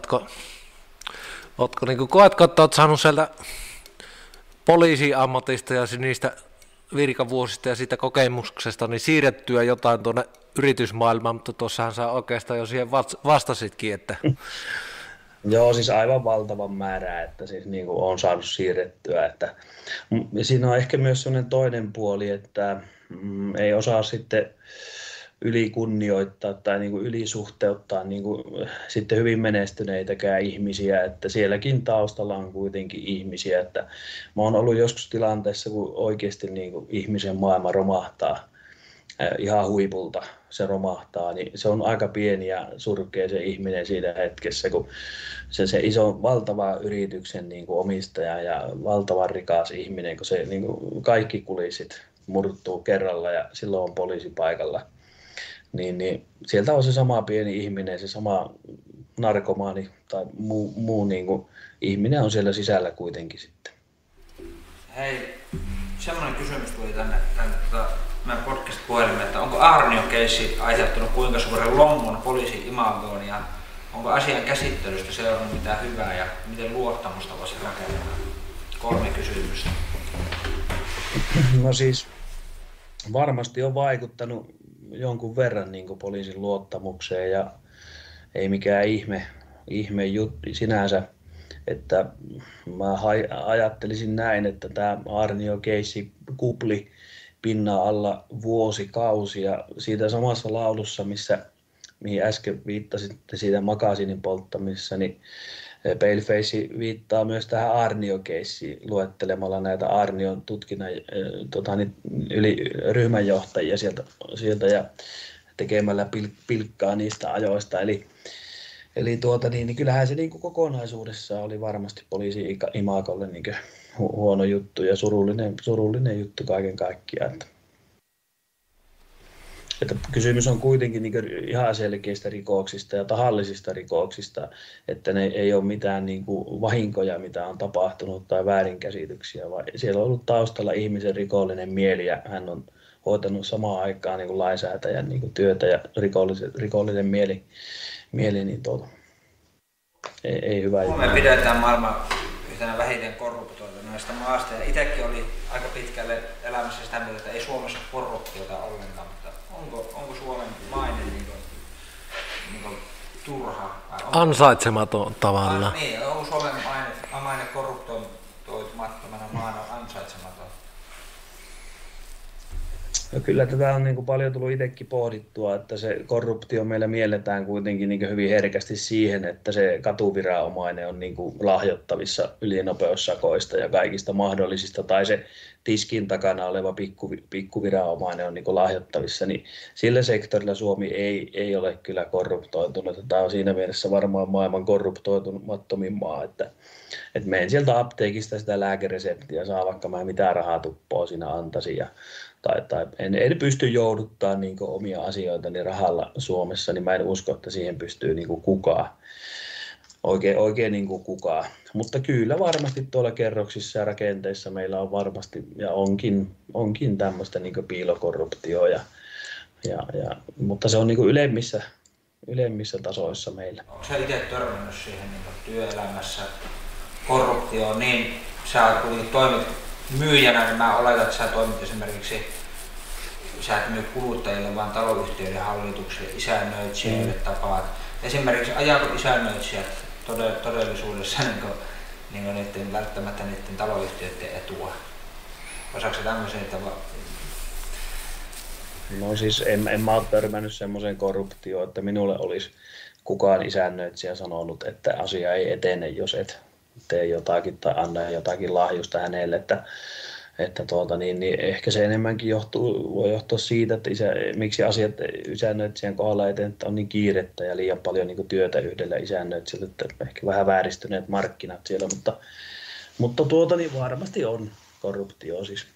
koetko, että olet saanut sieltä poliisiammatista ja niistä virkavuosista ja siitä kokemuksesta niin siirrettyä jotain tuonne yritysmaailmaan, mutta tuossahan sä oikeastaan jo siihen vastasitkin, että joo, siis aivan valtavan määrää, että siis niin kuin on saanut siirrettyä. Että siinä on ehkä myös sellainen toinen puoli, että ei osaa sitten ylikunnioittaa tai niin kuin ylisuhteuttaa niin kuin sitten hyvin menestyneitäkään ihmisiä, että sielläkin taustalla on kuitenkin ihmisiä. Että mä oon ollut joskus tilanteessa, kun oikeasti niin kuin ihmisen maailma romahtaa. ihan huipulta se romahtaa, niin se on aika pieni ja surkea se ihminen siinä hetkessä, kun se iso valtava yrityksen niin kuin omistaja ja valtavan rikas ihminen, kun se niin kuin kaikki kulissit murtuu kerralla ja silloin on poliisi paikalla. Niin sieltä on se sama pieni ihminen, se sama narkomaani tai muu niin kuin ihminen on siellä sisällä kuitenkin sitten. Hei, semmoinen kysymys tuli tänne meidän podcast-puhelimme, että onko Aarnio-keissi aiheuttanut kuinka suuren longon poliisin imagoon ja onko asian käsittelystä seurannut mitään hyvää ja miten luottamusta voisi rakentaa? 3 kysymystä. No siis varmasti on vaikuttanut jonkun verran niin kuin poliisin luottamukseen ja ei mikään ihme juttu sinänsä, että mä ajattelisin näin, että tämä Aarnio-keissi kupli pinnan alla vuosikausia siitä samassa laulussa, mihin äsken viittasitte siitä makasiinin polttamissa, niin Pale Face viittaa myös tähän Aarnio-keissiin luettelemalla näitä Aarnion tutkinnan ryhmänjohtajia sieltä ja tekemällä pilkkaa niistä ajoista. Eli kyllähän se niin kuin kokonaisuudessaan oli varmasti poliisin imagolle niin kuin huono juttu ja surullinen juttu kaiken kaikkiaan. Että kysymys on kuitenkin niin kuin ihan selkeistä rikoksista ja tahallisista rikoksista, että ne ei ole mitään niin kuin vahinkoja, mitä on tapahtunut tai väärinkäsityksiä, vaan siellä on ollut taustalla ihmisen rikollinen mieli ja hän on hoitanut samaan aikaan niin kuin lainsäätäjän niin kuin työtä ja rikollinen mieli niin ei hyvä. Me pidetään maailman yhtenä vähiten korruptoituneesta maasta ja itsekin oli aika pitkälle elämässä sitä mieltä, että ei Suomessa korruptiota ollenkaan, mutta onko Suomen maine niin kuin turha? Ansaitsematon tavalla. Niin, onko Suomen maine korruptoitumattomana maana ansaitsematon? No kyllä tätä on niin kuin paljon tullut itsekin pohdittua, että se korruptio meillä mielletään kuitenkin niin kuin hyvin herkästi siihen, että se katuviranomainen on niin kuin lahjottavissa ylinopeussakoista ja kaikista mahdollisista, tai se tiskin takana oleva pikkuviranomainen on niin kuin lahjottavissa, niin sillä sektorilla Suomi ei ole kyllä korruptoitunut. Tämä on siinä mielessä varmaan maailman korruptoitumattomin maa, että menen sieltä apteekista sitä lääkereseptiä saa, vaikka mä mitään rahaa tuppoa siinä antaisin ja tai en pysty jouduttaa niin kuin omia asioitani rahalla Suomessa, niin mä en usko, että siihen pystyy niin kuin kukaan, oikein niin kuin kukaan. Mutta kyllä varmasti tuolla kerroksissa ja rakenteissa meillä on varmasti ja onkin tämmöistä niin kuin piilokorruptioa, mutta se on niin kuin ylemmissä tasoissa meillä. Onko sä itse törmännyt siihen niin kuin työelämässä korruptioon, niin sä kuitenkin toimit myyjänä, niin mä oletan, että sä toimit esimerkiksi, sä et myy kuluttajille, vaan taloyhtiöiden hallituksille, isännöitsijöille tapaat. Esimerkiksi ajaako isännöitsijät todellisuudessa niin kuin niiden, välttämättä niiden taloyhtiöiden etua? Osaatko sä tämmöiseen tavalla? No siis en mä ole törmännyt semmoiseen korruptioon, että minulle olisi kukaan isännöitsijä sanonut, että asia ei etene, jos et tee jotakin tai anna jotakin lahjusta hänelle, että ehkä se enemmänkin voi johtua siitä, että miksi asiat isännöitsijän kohdalla eteen on niin kiirettä ja liian paljon niin kuin työtä yhdellä isännöitsijällä, että ehkä vähän vääristyneet markkinat siellä, mutta varmasti on korruptio siis.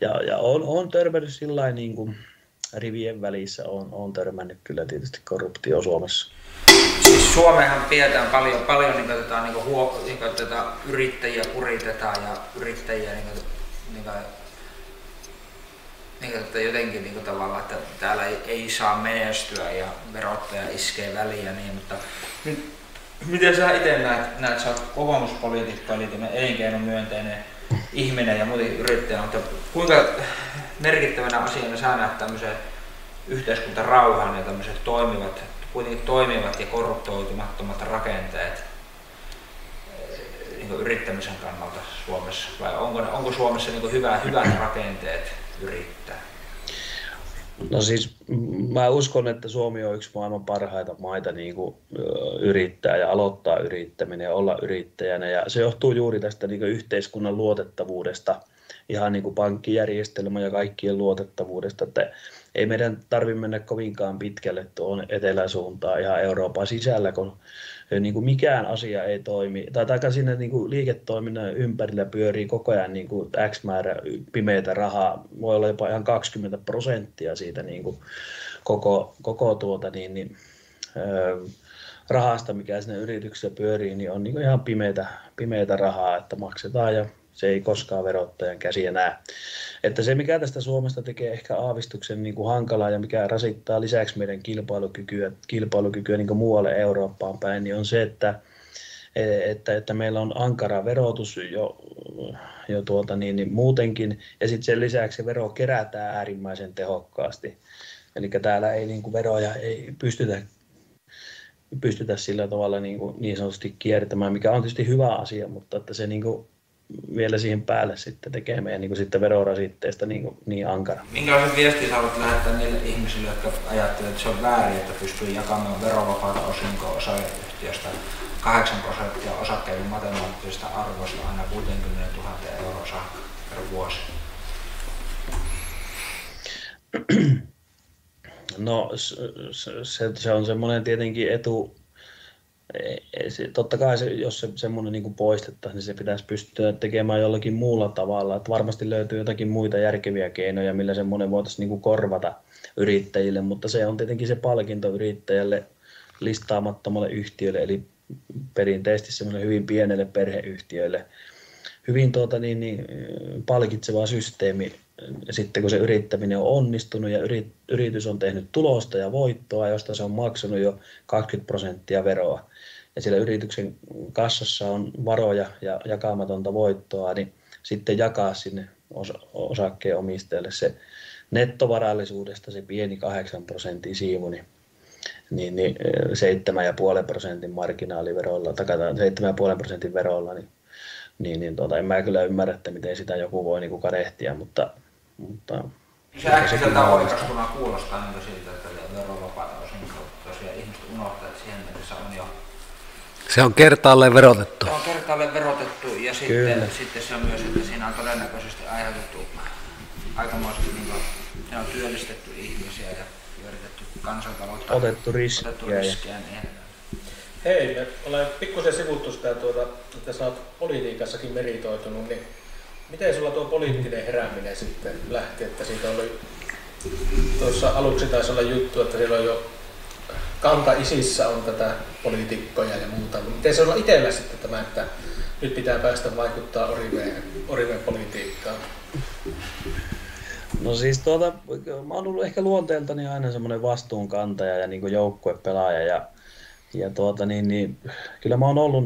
Ja on törmännyt sillain niin kuin rivien välissä on törmännyt kyllä tietysti korruptio Suomessa. Siis Suomeenhan pidetään paljon niin kuin yrittäjiä kuritetaan ja yrittäjiä jotenkin tavallaan, että täällä ei saa menestyä ja verottaja iskee väliin ja niin, mutta miten sä itse näet, sä oot kokoomuspoliitikko, eli elinkeinomyönteinen ihminen ja muutenkin yrittäjä, mutta kuinka merkittävänä asiana sä näet tämmöisen yhteiskuntarauhan ja tämmöiset kuitenkin toimivat ja korruptoitumattomat rakenteet niin kuin yrittämisen kannalta Suomessa, vai onko Suomessa niin kuin hyvät rakenteet yrittää? No siis mä uskon, että Suomi on yksi maailman parhaita maita niin kuin yrittää ja aloittaa yrittäminen ja olla yrittäjänä, ja se johtuu juuri tästä niin kuin yhteiskunnan luotettavuudesta ihan niin kuin pankkijärjestelmä ja kaikkien luotettavuudesta, että ei meidän tarvitse mennä kovinkaan pitkälle tuon eteläsuuntaan ihan Euroopan sisällä, kun niin kuin mikään asia ei toimi, tai siinä niin kuin liiketoiminnan ympärillä pyörii koko ajan niin kuin X määrä pimeitä rahaa, voi olla jopa ihan 20% siitä niin kuin koko rahasta, mikä siinä yrityksessä pyörii, niin on niin kuin ihan pimeitä rahaa, että maksetaan ja se ei koskaan verottajan käsiä näe. Että se, mikä tästä Suomesta tekee ehkä aavistuksen niin kuin hankalaa ja mikä rasittaa lisäksi meidän kilpailukykyä niin kuin muualle Eurooppaan päin, niin on se, että meillä on ankara verotus jo niin muutenkin, ja sitten sen lisäksi se vero kerätään äärimmäisen tehokkaasti. Eli täällä ei niin kuin veroja ei pystytä sillä tavalla niin sanotusti kiertämään, mikä on tietysti hyvä asia, mutta että se niin kuin vielä siihen päälle sitten tekee meidän niin kuin sitten verorasitteesta niin ankara. Minkälaiset viestiä sä haluat lähettää niille ihmisille, jotka ajattelee, että se on väärin, että pystyy jakamaan verovapaata osinkoa osakeyhtiöstä 8% osakkeiden matemaattisesta arvosta aina 60 000 € saakka per vuosi? No se on semmoinen tietenkin etu. Totta kai se, jos se semmoinen niin poistettaisiin, niin se pitäisi pystyä tekemään jollakin muulla tavalla. Että varmasti löytyy jotakin muita järkeviä keinoja, millä semmoinen voitaisiin niin korvata yrittäjille, mutta se on tietenkin se palkinto yrittäjälle listaamattomalle yhtiölle, eli perinteisesti semmoiselle hyvin pienelle perheyhtiölle. Hyvin palkitseva systeemi, sitten kun se yrittäminen on onnistunut ja yritys on tehnyt tulosta ja voittoa, josta se on maksanut jo 20% veroa, ja siellä yrityksen kassassa on varoja ja jakamatonta voittoa, niin sitten jakaa sinne osakkeenomistajalle se nettovarallisuudesta se pieni 8% siivu, niin 7,5% marginaaliverolla, tai 7,5% verolla, en mä kyllä ymmärrä, että miten sitä joku voi kadehtia, mutta se äkkiseltä oikaistuna kuulostaa niin siltä, että verovapaata osinkoa tosiaan ihmiset unohtaa, että siihen mielessä on jo. Se on kertaalleen verotettu. Se on kertaalleen verotettu ja sitten se on myös, että siinä on todennäköisesti aiheutettu aikamoisesti, ne on työllistetty ihmisiä ja pyöritetty kansantaloutta. Otettu riskejä. Hei, olen pikkusen sivuttu sitä, että sinä olet politiikassakin meritoitunut, niin miten sinulla tuo poliittinen herääminen sitten lähti, että siitä oli tuossa aluksi taisi olla juttu, että siellä on jo kantaisissä on tätä poliitikkoja ja muuta, mutta miten sinulla itsellä sitten tämä, että nyt pitää päästä vaikuttaa Oriveen politiikkaan? No siis mä oon ollut ehkä luonteeltani aina semmoinen vastuunkantaja ja niin joukkuepelaaja ja kyllä mä oon ollut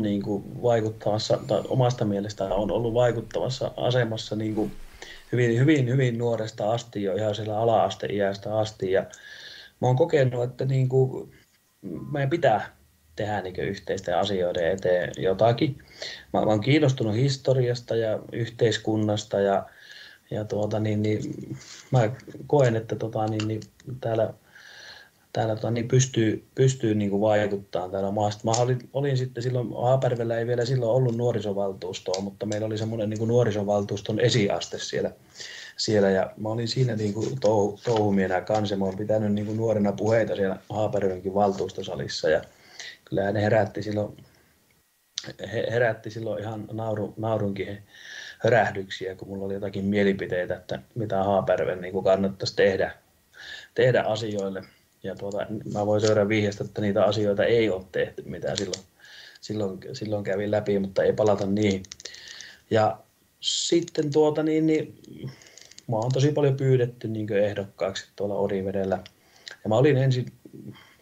vaikuttavassa, tai omasta mielestäni on ollut vaikuttavassa asemassa hyvin nuoresta asti, jo ihan siellä ala-asteiästä asti, ja mä oon kokenut, että meidän pitää tehdä yhteisten asioiden eteen jotakin. Mä oon kiinnostunut historiasta ja yhteiskunnasta ja mä koen, että täällä pystyy vaikuttamaan täällä maasta. Mä olin sitten silloin, Haapajärvellä ei vielä silloin ollut nuorisovaltuustoa, mutta meillä oli semmoinen nuorisovaltuuston esiaste siellä ja mä olin siinä touhumienä kanssa. Mä olen pitänyt nuorena puheita siellä Haapajärvenkin valtuustosalissa ja kyllähän ne herätti silloin ihan naurunkin hörähdyksiä, kun mulla oli jotakin mielipiteitä, että mitä Haapajärven kannattaisi tehdä asioille. Ja mä voin seurata vihjestä, että niitä asioita ei ole tehty, mitä silloin kävin läpi, mutta ei palata niihin. Ja sitten mä oon tosi paljon pyydetty ehdokkaaksi tuolla Orivedellä. Ja mä olin ensin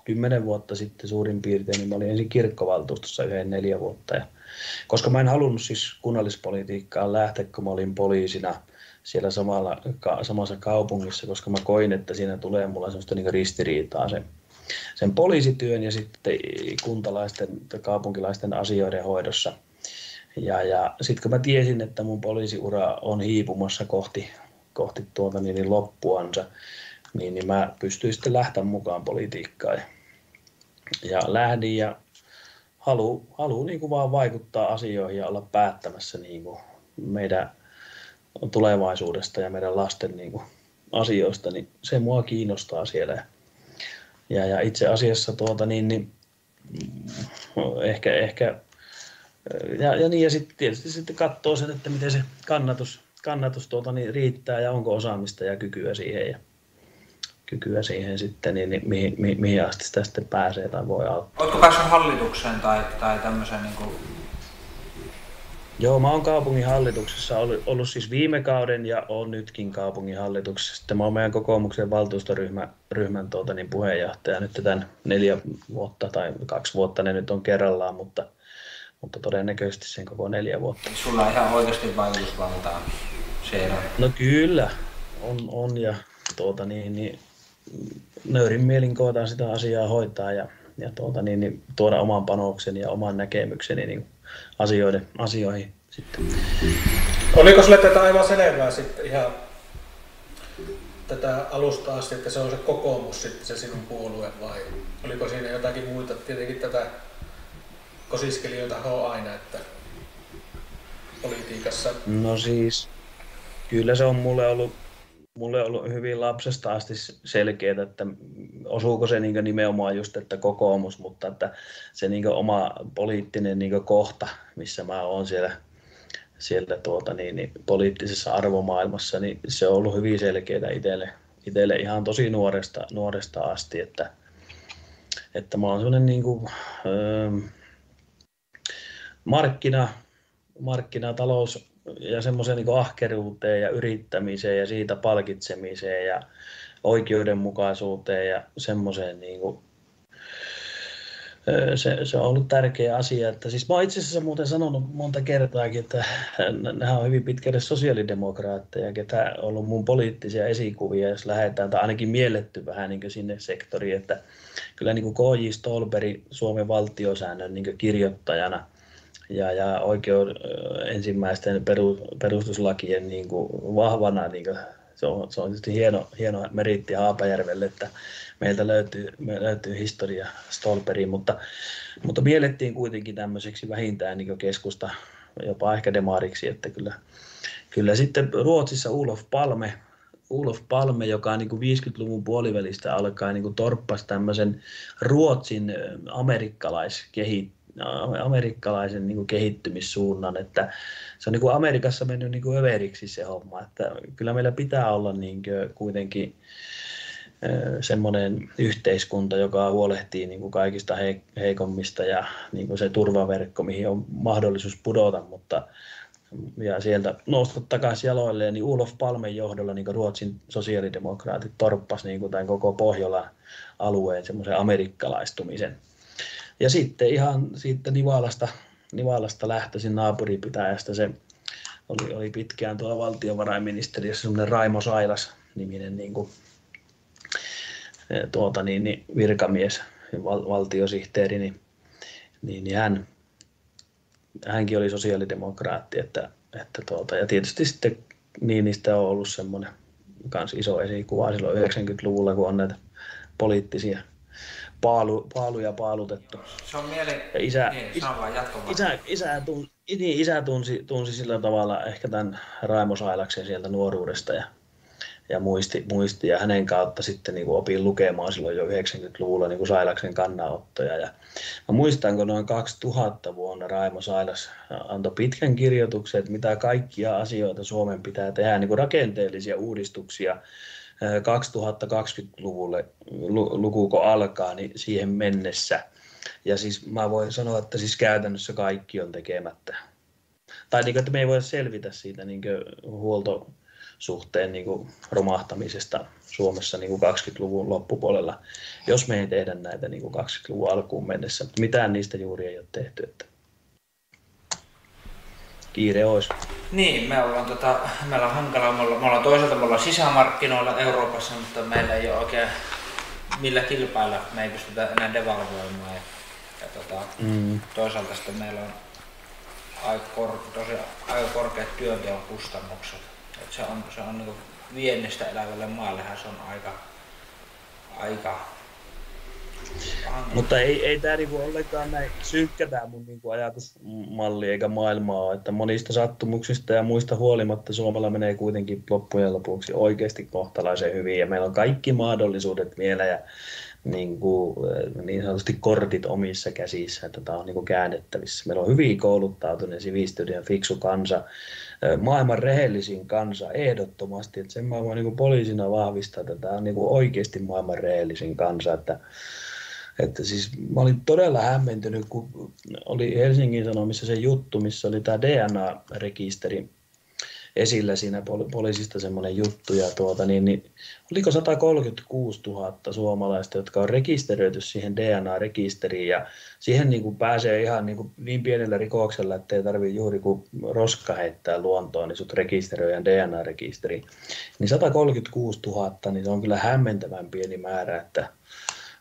10 vuotta sitten suurin piirtein, niin mä olin ensin kirkkovaltuustossa 4 vuotta. Ja koska mä en halunnut siis kunnallispolitiikkaan lähteä, kun mä olin poliisina siellä samassa kaupungissa, koska mä koin, että siinä tulee mulla semmoista ristiriitaa sen poliisityön ja sitten kuntalaisten tai kaupunkilaisten asioiden hoidossa. Ja sitten kun mä tiesin, että mun poliisiura on hiipumassa kohti loppuansa, niin mä pystyin sitten lähteä mukaan politiikkaan. Ja lähdin ja haluan vaan vaikuttaa asioihin ja olla päättämässä meidän tulevaisuudesta ja meidän lasten niin kuin asioista, niin se mua kiinnostaa siellä. Ja itse asiassa ja sitten tietysti sitten katsoo sen, että miten se kannatus riittää ja onko osaamista ja kykyä siihen sitten, niin mihin asti sitä sitten pääsee tai voi auttaa. Oletko päässyt hallitukseen tai tämmöiseen niin kuin... Joo, mä oon kaupungin hallituksessa ollut siis viime kauden ja oon nytkin kaupungin hallituksessa. Sitten mä oon meidän kokoomuksen valtuustoryhmän puheenjohtaja nyt tämän 4 vuotta tai 2 vuotta ne nyt on kerrallaan, mutta todennäköisesti sen koko 4 vuotta. Sulla on ihan oikeasti vaikutusvaltaa siellä. No kyllä, on ja nöyrin mielin koetaan sitä asiaa hoitaa ja tuoda oman panokseni ja oman näkemykseni niin asioihin sitten. Oliko sulle tätä aivan selvää sitten ihan tätä alusta asti, että se on se kokoomus sitten se sinun puolue, vai oliko siinä jotakin muuta? Tietenkin tätä kosiskelijoita on aina, että politiikassa... No siis, kyllä se on mulle ollut hyvin lapsesta asti selkeää, että osuuko se niin nimenomaan just, että kokoomus, mutta että se niin oma poliittinen niin kohta, missä mä oon siellä poliittisessa arvomaailmassa, niin se on ollut hyvin selkeää itselle ihan tosi nuoresta asti, että mä oon sellainen niin kuin, markkinatalous ja semmoiseen niin kuin ahkeruuteen ja yrittämiseen ja siitä palkitsemiseen ja oikeudenmukaisuuteen ja semmoiseen niin kuin, se on ollut tärkeä asia. Että siis mä oon itse asiassa muuten sanonut monta kertaakin, että nämä on hyvin pitkälle sosiaalidemokraatteja, ketä on ollut mun poliittisia esikuvia, jos lähdetään, tai ainakin mielletty vähän niin kuin sinne sektoriin, että kyllä niin kuin K.J. Stolberg Suomen valtiosäännön niin kuin kirjoittajana ja ensimmäisten perustuslakien niin kuin vahvana, niin kuin, se on tietysti hieno meritti Haapajärvelle, että meiltä löytyy historia Stolperiin, mutta miellettiin kuitenkin tämmöiseksi vähintään niin kuin keskusta, jopa ehkä demariksi, että kyllä sitten Ruotsissa Olof Palme, joka niin kuin 50-luvun puolivälistä alkaen niin kuin torppasi tämmöisen Ruotsin amerikkalaisen niin kuin kehittymissuunnan, että se on niin kuin Amerikassa mennyt niin kuin överiksi se homma, että kyllä meillä pitää olla niin kuin kuitenkin semmoinen yhteiskunta, joka huolehtii niin kuin kaikista heikommista ja niin kuin se turvaverkko, mihin on mahdollisuus pudota, ja sieltä nousta takaisin jaloilleen, niin Olof Palmen johdolla niin Ruotsin sosiaalidemokraatit torppasi niin tämän koko Pohjolan alueen semmoisen amerikkalaistumisen. Ja sitten ihan siitä Nivalasta lähtöisin naapuripitäjästä, se oli pitkään tuolla valtiovarainministeriössä semmoinen Raimo Sailas-niminen niin kuin, virkamies, valtiosihteeri, niin hänkin oli sosiaalidemokraatti, ja tietysti sitten Niinistä on ollut semmoinen kans iso esikuva silloin 90-luvulla, kun on näitä poliittisia paaluja paalutettu. Se on isä tunsi sillä tavalla ehkä tämän Raimo Sailaksen sieltä nuoruudesta ja muisti ja hänen kautta sitten niin kuin opin lukemaan silloin jo 90-luvulla niin kuin Sailaksen kannanottoja. Ja mä muistan, kun noin 2000 vuonna Raimo Sailas antoi pitkän kirjoituksen, että mitä kaikkia asioita Suomen pitää tehdä, niin kuin rakenteellisia uudistuksia 2020-luvulle lukuko alkaa, niin siihen mennessä. Ja siis mä voin sanoa, että siis käytännössä kaikki on tekemättä. Tai niin kuin, että me ei voida selvitä siitä niin kuin huoltosuhteen niin kuin romahtamisesta Suomessa niin kuin 20-luvun loppupuolella, jos me ei tehdä näitä niin kuin 20-luvun alkuun mennessä. Mutta mitään niistä juuri ei ole tehty. Että kiire olisi. Niin, meillä on hankalaa, me ollaan toisaalta, me ollaan sisämarkkinoilla Euroopassa, mutta meillä ei ole oikein millä kilpailla, me ei pystytä enää devalvoimaan toisaalta sitten meillä on aika korkeat työnteon kustannukset, että se on niin kuin viennistä elävälle maallehan se on aika Mutta ei tämä niinku ollenkaan näin synkkä tää mun niinku ajatusmalli eikä maailmaa, että monista sattumuksista ja muista huolimatta Suomella menee kuitenkin loppujen lopuksi oikeasti kohtalaisen hyvin ja meillä on kaikki mahdollisuudet vielä ja niin sanotusti kortit omissa käsissä, että tämä on niin kuin käännettävissä. Meillä on hyvin kouluttautuneen sivistyneiden fiksu kansa, maailman rehellisin kansa ehdottomasti, että sen mä voin niin kuin poliisina vahvistaa, että tämä on niin kuin oikeasti maailman rehellisin kansa, että siis mä olin todella hämmentynyt, kun oli Helsingin Sanomissa se juttu, missä oli tämä DNA-rekisteri esillä siinä poliisista semmoinen juttu, ja oliko 136 000 suomalaista, jotka on rekisteröity siihen DNA-rekisteriin, ja siihen niin kuin pääsee ihan niin pienellä rikoksella, ettei tarvitse juuri kun roska heittää luontoon, niin sut rekisteröidään DNA-rekisteriin. Niin 136 000, niin se on kyllä hämmentävän pieni määrä,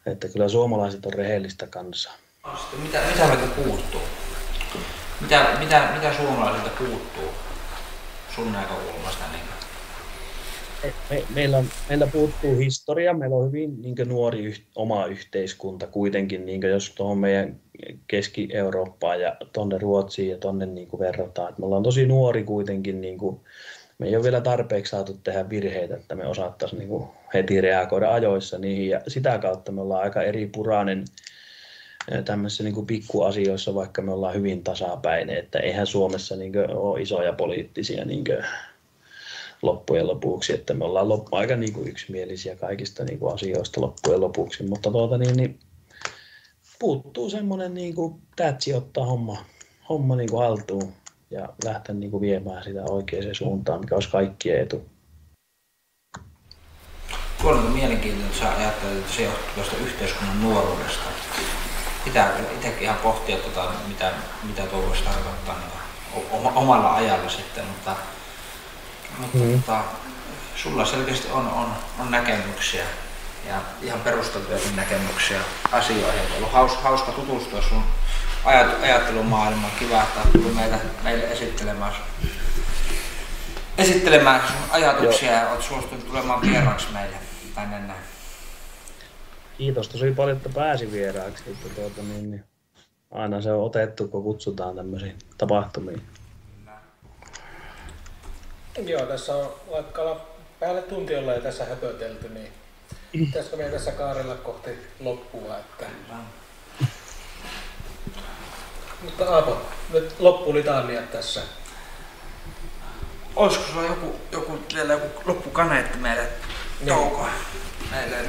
että kyllä suomalaiset on rehellistä kansaa. Mitä meiltä puuttuu? Mitä suomalaisilta puuttuu? Sun näkökulmasta niin. Meillä puuttuu historia, meillä on hyvin niinkö nuori oma yhteiskunta kuitenkin, niinkö jos tuohon meidän Keski-Eurooppaan ja tuonne Ruotsiin ja tuonne niinku verrataan, että me ollaan tosi nuori kuitenkin, niinku, me ei ole vielä tarpeeksi saatu tehdä virheitä, että me osattaisiin niinku heti reagoida ajoissa niihin ja sitä kautta me ollaan aika eri purainen tämmöisissä niin kuin pikkuasioissa, vaikka me ollaan hyvin tasapäinen, että eihän Suomessa niin kuin ole isoja poliittisia niin kuin loppujen lopuksi, että me ollaan aika niin kuin yksimielisiä kaikista niin kuin asioista loppujen lopuksi, mutta puuttuu semmoinen niin kuin tätsi ottaa homma niin kuin haltuun ja lähteä niin kuin viemään sitä oikeaan suuntaan, mikä olisi kaikkien etu. Tuolla on mielenkiintoinen, että sä ajattelet, että se johtuu tuosta yhteiskunnan nuoruudesta. Pitää itsekin ihan pohtia, mitä tuo voisi tarkoittaa niin omalla ajalla sitten, mutta sulla selkeästi on näkemyksiä ja ihan perusteltujakin näkemyksiä asioihin. On ollut hauska tutustua sun ajattelumaailmaan. Kiva, että olet tullut meille esittelemään sun ajatuksia. Joo. Ja olet suostunut tulemaan vieraksi meille tänne näin. Kiitos tosi paljon, että pääsi vieraaksi. Että aina se on otettu, kun kutsutaan tämmöisiin tapahtumiin. Joo, tässä on vaikka olla päälle tunti ollaan tässä höpötelty, niin pitäisikö meidän tässä kaarella kohti loppua? Että... Mutta Aapo, nyt loppulitania tässä. Olisiko sulla joku loppukaneetti meille toukoa?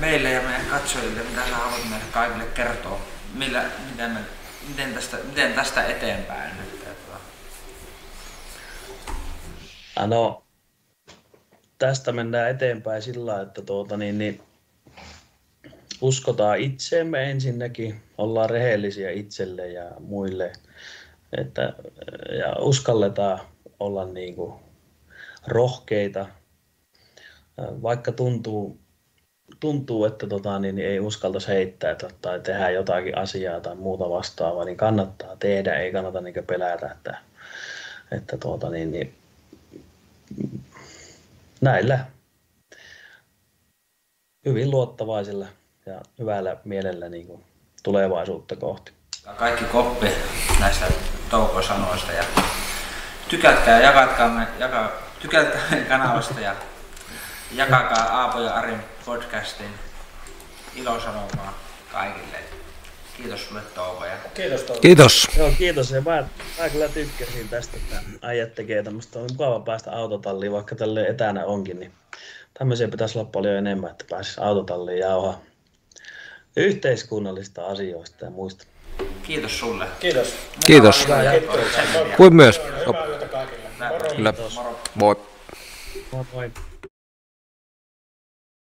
Meille ja meidän katsojille, mitä sä haluat meille kaikille kertoa, miten tästä eteenpäin nyt? No, tästä mennään eteenpäin sillä, että uskotaan itseemme ensinnäkin, ollaan rehellisiä itselle ja muille, ja uskalletaan olla niinku rohkeita, vaikka tuntuu, että ei uskaltaisi heittää tai tehdä jotakin asiaa tai muuta vastaavaa, niin kannattaa tehdä, ei kannata pelätä, että näillä hyvin luottavaisilla ja hyvällä mielellä niin tulevaisuutta kohti. Kaikki koppi näistä Toukon sanoista ja tykätkää ja tykätkää kanavasta ja jakakaa Aapo ja Arin podcastin ilosanomaa kaikille. Kiitos sulle Touko. Kiitos Touko. Kiitos. Joo, kiitos. Ja mä kyllä tykkäsin tästä, että äijät tekee tämmöistä. On mukava päästä autotalliin, vaikka tälle etänä onkin. Niin tämmöisiä pitäisi olla paljon enemmän, että pääsisi autotalliin jauhaa yhteiskunnallista asioista ja muista. Kiitos sulle. Kiitos. Kiitos. Kuin myös. Hyvää yötä kaikille. Moro. Moro. Moi. Moi.